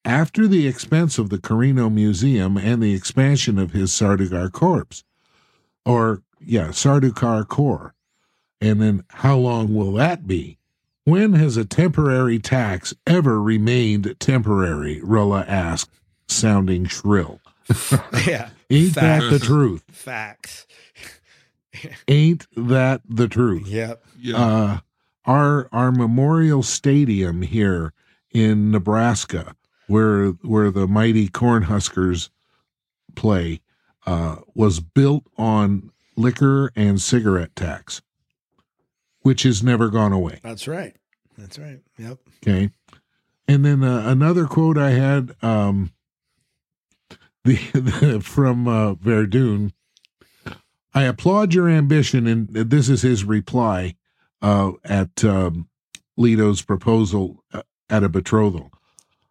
After the expense of the Corrino Museum and the expansion of his Sardaukar Corps. And then how long will that be? When has a temporary tax ever remained temporary? Rulla asked, sounding shrill. Yeah. Ain't that the truth? Facts. Ain't that the truth? Yep. Yeah. Our memorial stadium here in Nebraska, where the mighty Cornhuskers play, was built on liquor and cigarette tax, which has never gone away. That's right. Yep. Okay. And then another quote I had from Verdun. I applaud your ambition, and this is his reply at Leto's proposal at a betrothal.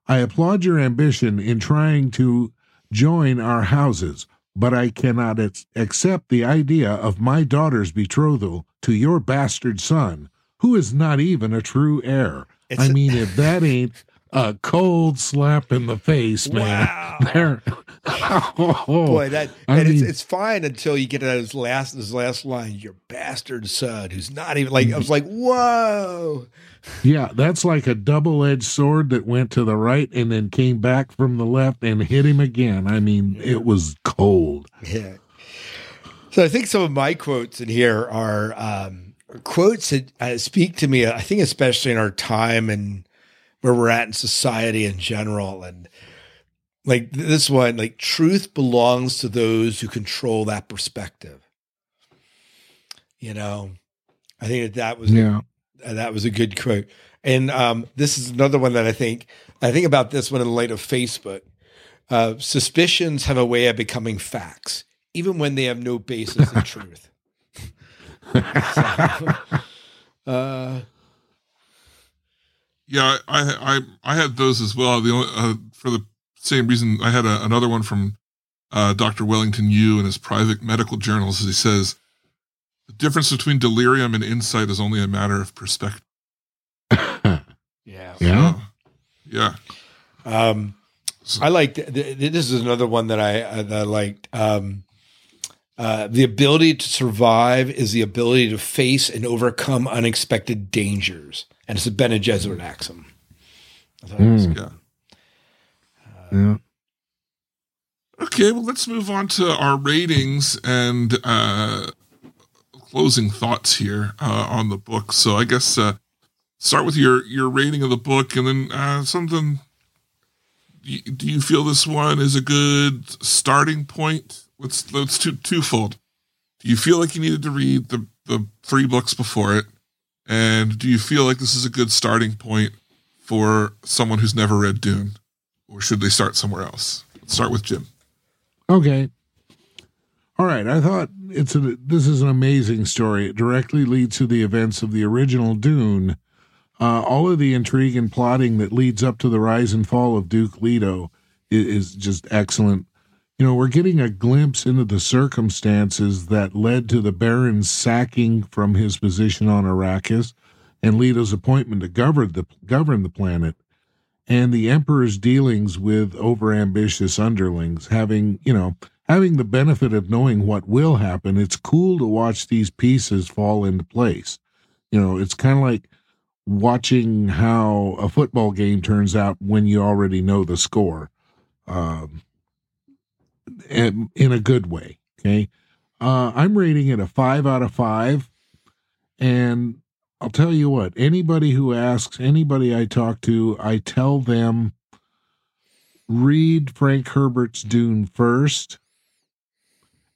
I applaud your ambition in trying to join our houses, but I cannot accept the idea of my daughter's betrothal to your bastard son, who is not even a true heir. If that ain't a cold slap in the face, man. Wow. Boy, it's fine until you get to his last line, your bastard son, who's not even like, I was like, whoa. Yeah, that's like a double-edged sword that went to the right and then came back from the left and hit him again. I mean, it was cold. Yeah. So I think some of my quotes in here are quotes that speak to me, I think especially in our time and where we're at in society in general. And like this one, like truth belongs to those who control that perspective. You know, I think that was, that was a good quote. And this is another one that I think about this one in the light of Facebook. Suspicions have a way of becoming facts, even when they have no basis in truth. Yeah, I had those as well. The only, for the same reason, I had another one from Dr. Wellington Yu in his private medical journals. He says, the difference between delirium and insight is only a matter of perspective. Yeah. I liked, this is another one that I liked. The ability to survive is the ability to face and overcome unexpected dangers. And it's a Bene Gesserit axiom. I thought it was good. Okay, well, let's move on to our ratings and closing thoughts here on the book. So I guess start with your rating of the book, and then something. Do you feel this one is a good starting point? Let's twofold. Do you feel like you needed to read the three books before it? And do you feel like this is a good starting point for someone who's never read Dune? Or should they start somewhere else? Let's start with Jim. Okay. All right. I thought this is an amazing story. It directly leads to the events of the original Dune. All of the intrigue and plotting that leads up to the rise and fall of Duke Leto is just excellent. You know, we're getting a glimpse into the circumstances that led to the Baron's sacking from his position on Arrakis and Leto's appointment to govern the planet. and the Emperor's dealings with overambitious underlings, having the benefit of knowing what will happen, it's cool to watch these pieces fall into place. It's kind of like watching how a football game turns out when you already know the score, and in a good way. Okay. I'm rating it a 5 out of 5. And I'll tell you what, anybody who asks, anybody I talk to, I tell them, read Frank Herbert's Dune first,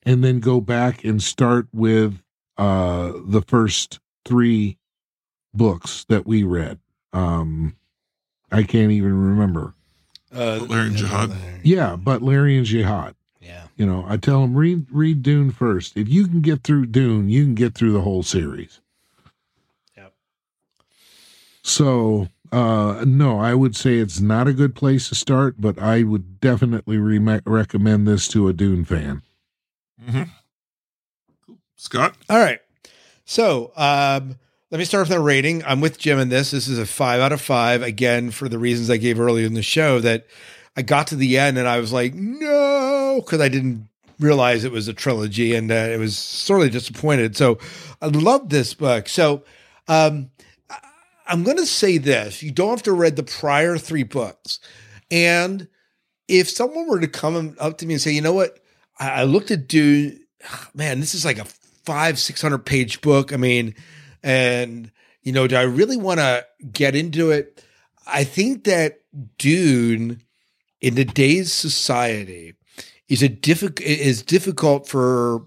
and then go back and start with the first 3 books that we read. I can't even remember. Butlerian Jihad. Yeah, Butlerian Jihad. Yeah. I tell them, read Dune first. If you can get through Dune, you can get through the whole series. So, no, I would say it's not a good place to start, but I would definitely recommend this to a Dune fan. Mm-hmm. Cool. Scott? All right. So, let me start with our rating. I'm with Jim in this. This is a 5 out of 5, again, for the reasons I gave earlier in the show, that I got to the end and I was like, no, because I didn't realize it was a trilogy, and it was sorely disappointed. So I love this book. So, I'm going to say this. You don't have to read the prior 3 books. And if someone were to come up to me and say, you know what, I looked at Dune, man, this is like a 500-600 page book. I mean, and, do I really want to get into it? I think that Dune in today's society is difficult for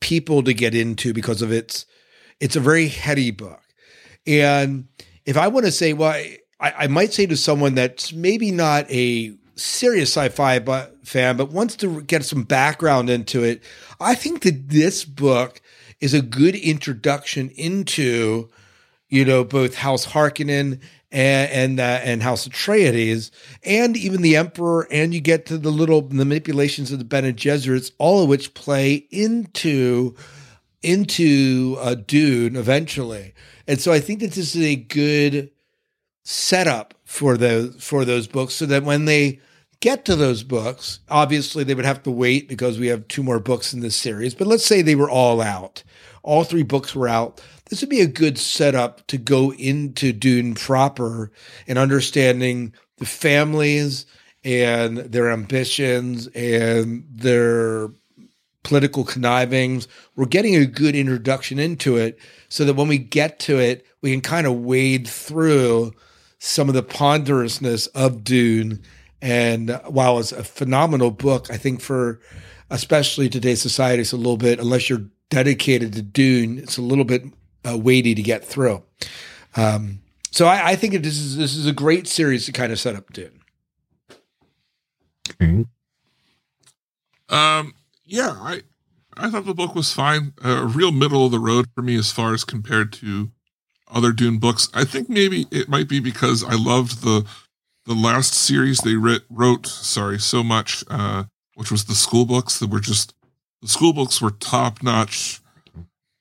people to get into because of it's a very heady book. And if I want to say, well, I might say to someone that's maybe not a serious sci-fi fan, but wants to get some background into it, I think that this book is a good introduction into, both House Harkonnen and House Atreides, and even the Emperor, and you get to the little manipulations of the Bene Gesserits, all of which play into Dune eventually. And so I think that this is a good setup for those books, so that when they get to those books, obviously they would have to wait because we have 2 more books in this series. But let's say they were all out. All 3 books were out. This would be a good setup to go into Dune proper and understanding the families and their ambitions and their political connivings. We're getting a good introduction into it so that when we get to it, we can kind of wade through some of the ponderousness of Dune. And while it's a phenomenal book, I think for especially today's society, it's a little bit, unless you're dedicated to Dune, it's a little bit weighty to get through. So I think that this is a great series to kind of set up Dune. Okay. Yeah, I thought the book was fine. Real middle of the road for me as far as compared to other Dune books. I think maybe it might be because I loved the last series they wrote so much, which was the school books that were just – the school books were top-notch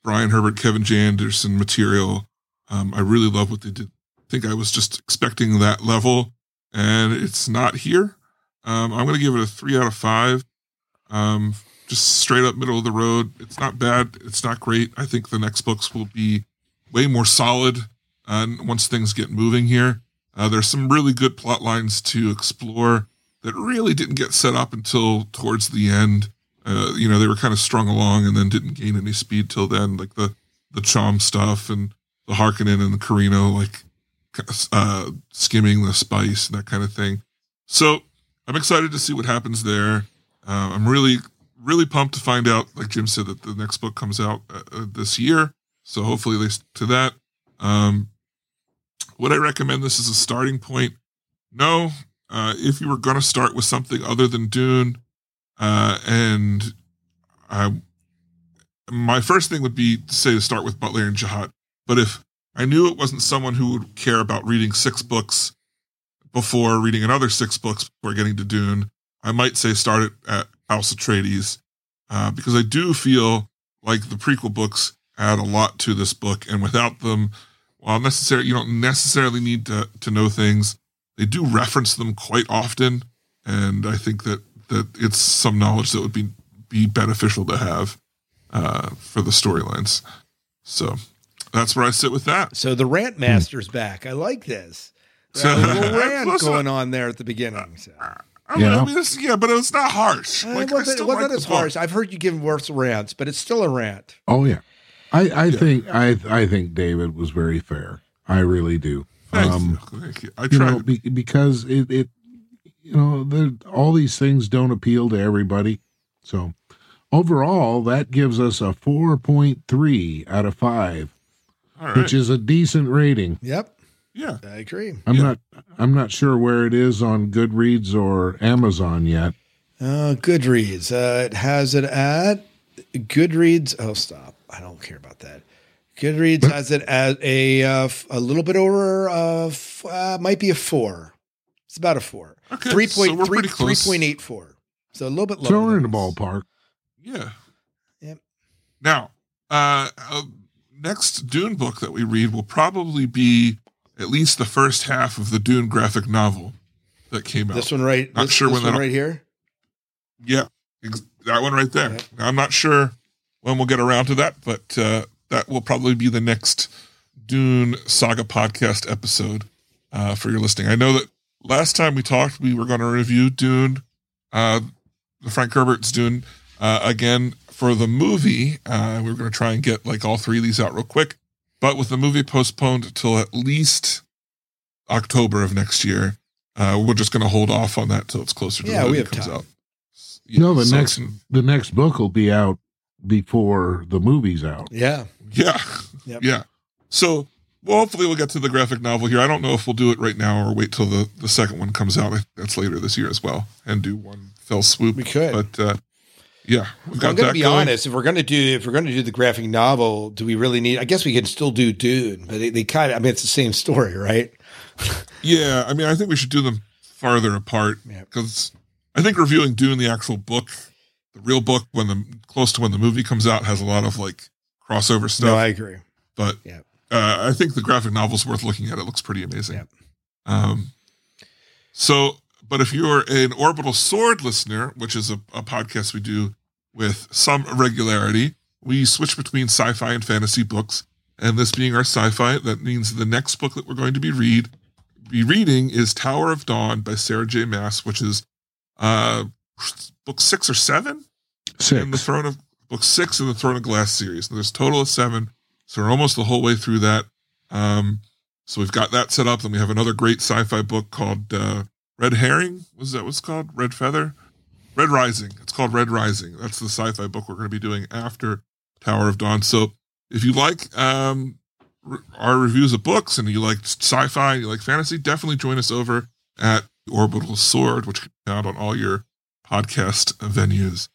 Brian Herbert, Kevin J. Anderson material. I really love what they did. I think I was just expecting that level, and it's not here. I'm going to give it a 3 out of 5. Just straight up middle of the road. It's not bad. It's not great. I think the next books will be way more solid once things get moving here. There's some really good plot lines to explore that really didn't get set up until towards the end. They were kind of strung along and then didn't gain any speed till then, like the CHOAM stuff and the Harkonnen and the Corrino, skimming the spice and that kind of thing. So I'm excited to see what happens there. I'm really, really pumped to find out, like Jim said, that the next book comes out this year. So hopefully they stick to that. Would I recommend this as a starting point? No. If you were going to start with something other than Dune, my first thing would be to say to start with Butlerian Jihad. But if I knew it wasn't someone who would care about reading 6 books before reading another 6 books before getting to Dune, I might say start it at House Atreides, because I do feel like the prequel books add a lot to this book, and without them, you don't necessarily need to know things. They do reference them quite often, and I think that it's some knowledge that would be beneficial to have for the storylines. So that's where I sit with that. So the rant master's back. I like this. So, a little rant going on there at the beginning. So. But it's not harsh. It wasn't harsh. I've heard you give worse rants, but it's still a rant. Oh yeah, I think David was very fair. I really do. Thank you. I try because all these things don't appeal to everybody. So overall, that gives us a 4.3 out of 5, right, which is a decent rating. Yep. Yeah, I agree. I'm not sure where it is on Goodreads or Amazon yet. Goodreads. It has it at Goodreads. Oh, stop. I don't care about that. Goodreads has it at a little bit over, might be a 4. It's about a 4. Okay, 3.84. So a little bit lower. So we're in the ballpark. Yeah. Yep. Now, next Dune book that we read will probably be at least the first half of the Dune graphic novel that came out. This one right, not this, sure this when one right here? Yeah, that one right there. Okay. I'm not sure when we'll get around to that, but that will probably be the next Dune Saga Podcast episode for your listening. I know that last time we talked, we were going to review Dune, Frank Herbert's Dune, again for the movie. We were going to try and get all three of these out real quick. But with the movie postponed till at least October of next year, we're just going to hold off on that till it's closer to when it comes out. Yeah, no, the next book will be out before the movie's out. Yeah. Yeah. Yep. Yeah. So hopefully we'll get to the graphic novel here. I don't know if we'll do it right now or wait till the second one comes out. That's later this year as well, and do one fell swoop. We could. But, yeah, I'm going to be honest. If we're going to do the graphic novel, do we really need? I guess we can still do Dune, but they kind of. I mean, it's the same story, right? Yeah, I mean, I think we should do them farther apart because I think reviewing Dune, the actual book, the real book, close to when the movie comes out, has a lot of crossover stuff. No, I agree. But I think the graphic novel's worth looking at. It looks pretty amazing. Yep. But if you're an Orbital Sword listener, which is a podcast we do with some regularity, we switch between sci-fi and fantasy books, and this being our sci-fi, that means the next book that we're going to be reading is Tower of Dawn by Sarah J. Maas, which is book 6 or 7? 6. Book 6 in the Throne of Glass series. And there's a total of 7, so we're almost the whole way through that. So we've got that set up, and we have another great sci-fi book called Red Herring, was that what's called? Red Feather? Red Rising. It's called Red Rising. That's the sci-fi book we're going to be doing after Tower of Dawn. So if you like our reviews of books and you like sci-fi, you like fantasy, definitely join us over at Orbital Sword, which can be found on all your podcast venues.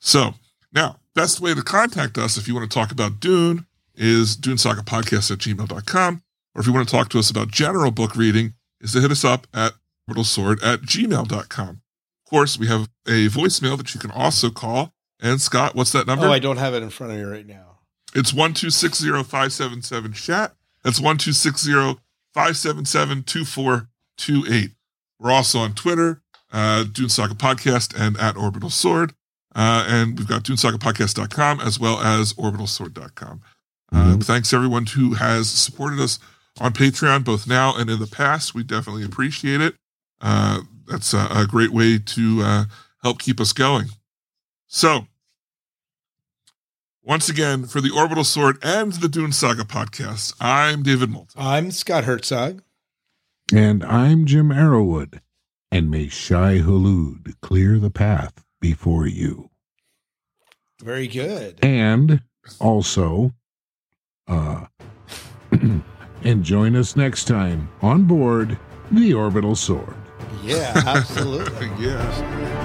So now, best way to contact us if you want to talk about Dune is dunesagapodcast@gmail.com, or if you want to talk to us about general book reading is to hit us up at orbitalsword@gmail.com. Of course, we have a voicemail that you can also call. And Scott, what's that number? Oh, I don't have it in front of me right now. It's 1-260-577-CHAT. That's 1-260-577-2428. We're also on Twitter, Dune Saga Podcast and at Orbital Sword. And we've got dunesagapodcast.com as well as orbitalsword.com. Thanks everyone who has supported us on Patreon, both now and in the past. We definitely appreciate it. That's a great way to help keep us going. So, once again, for the Orbital Sword and the Dune Saga Podcast, I'm David Moulton. I'm Scott Herzog. And I'm Jim Arrowwood. And may Shai Hulud clear the path before you. Very good. And also, and join us next time on board the Orbital Sword. Yeah, absolutely. Yes.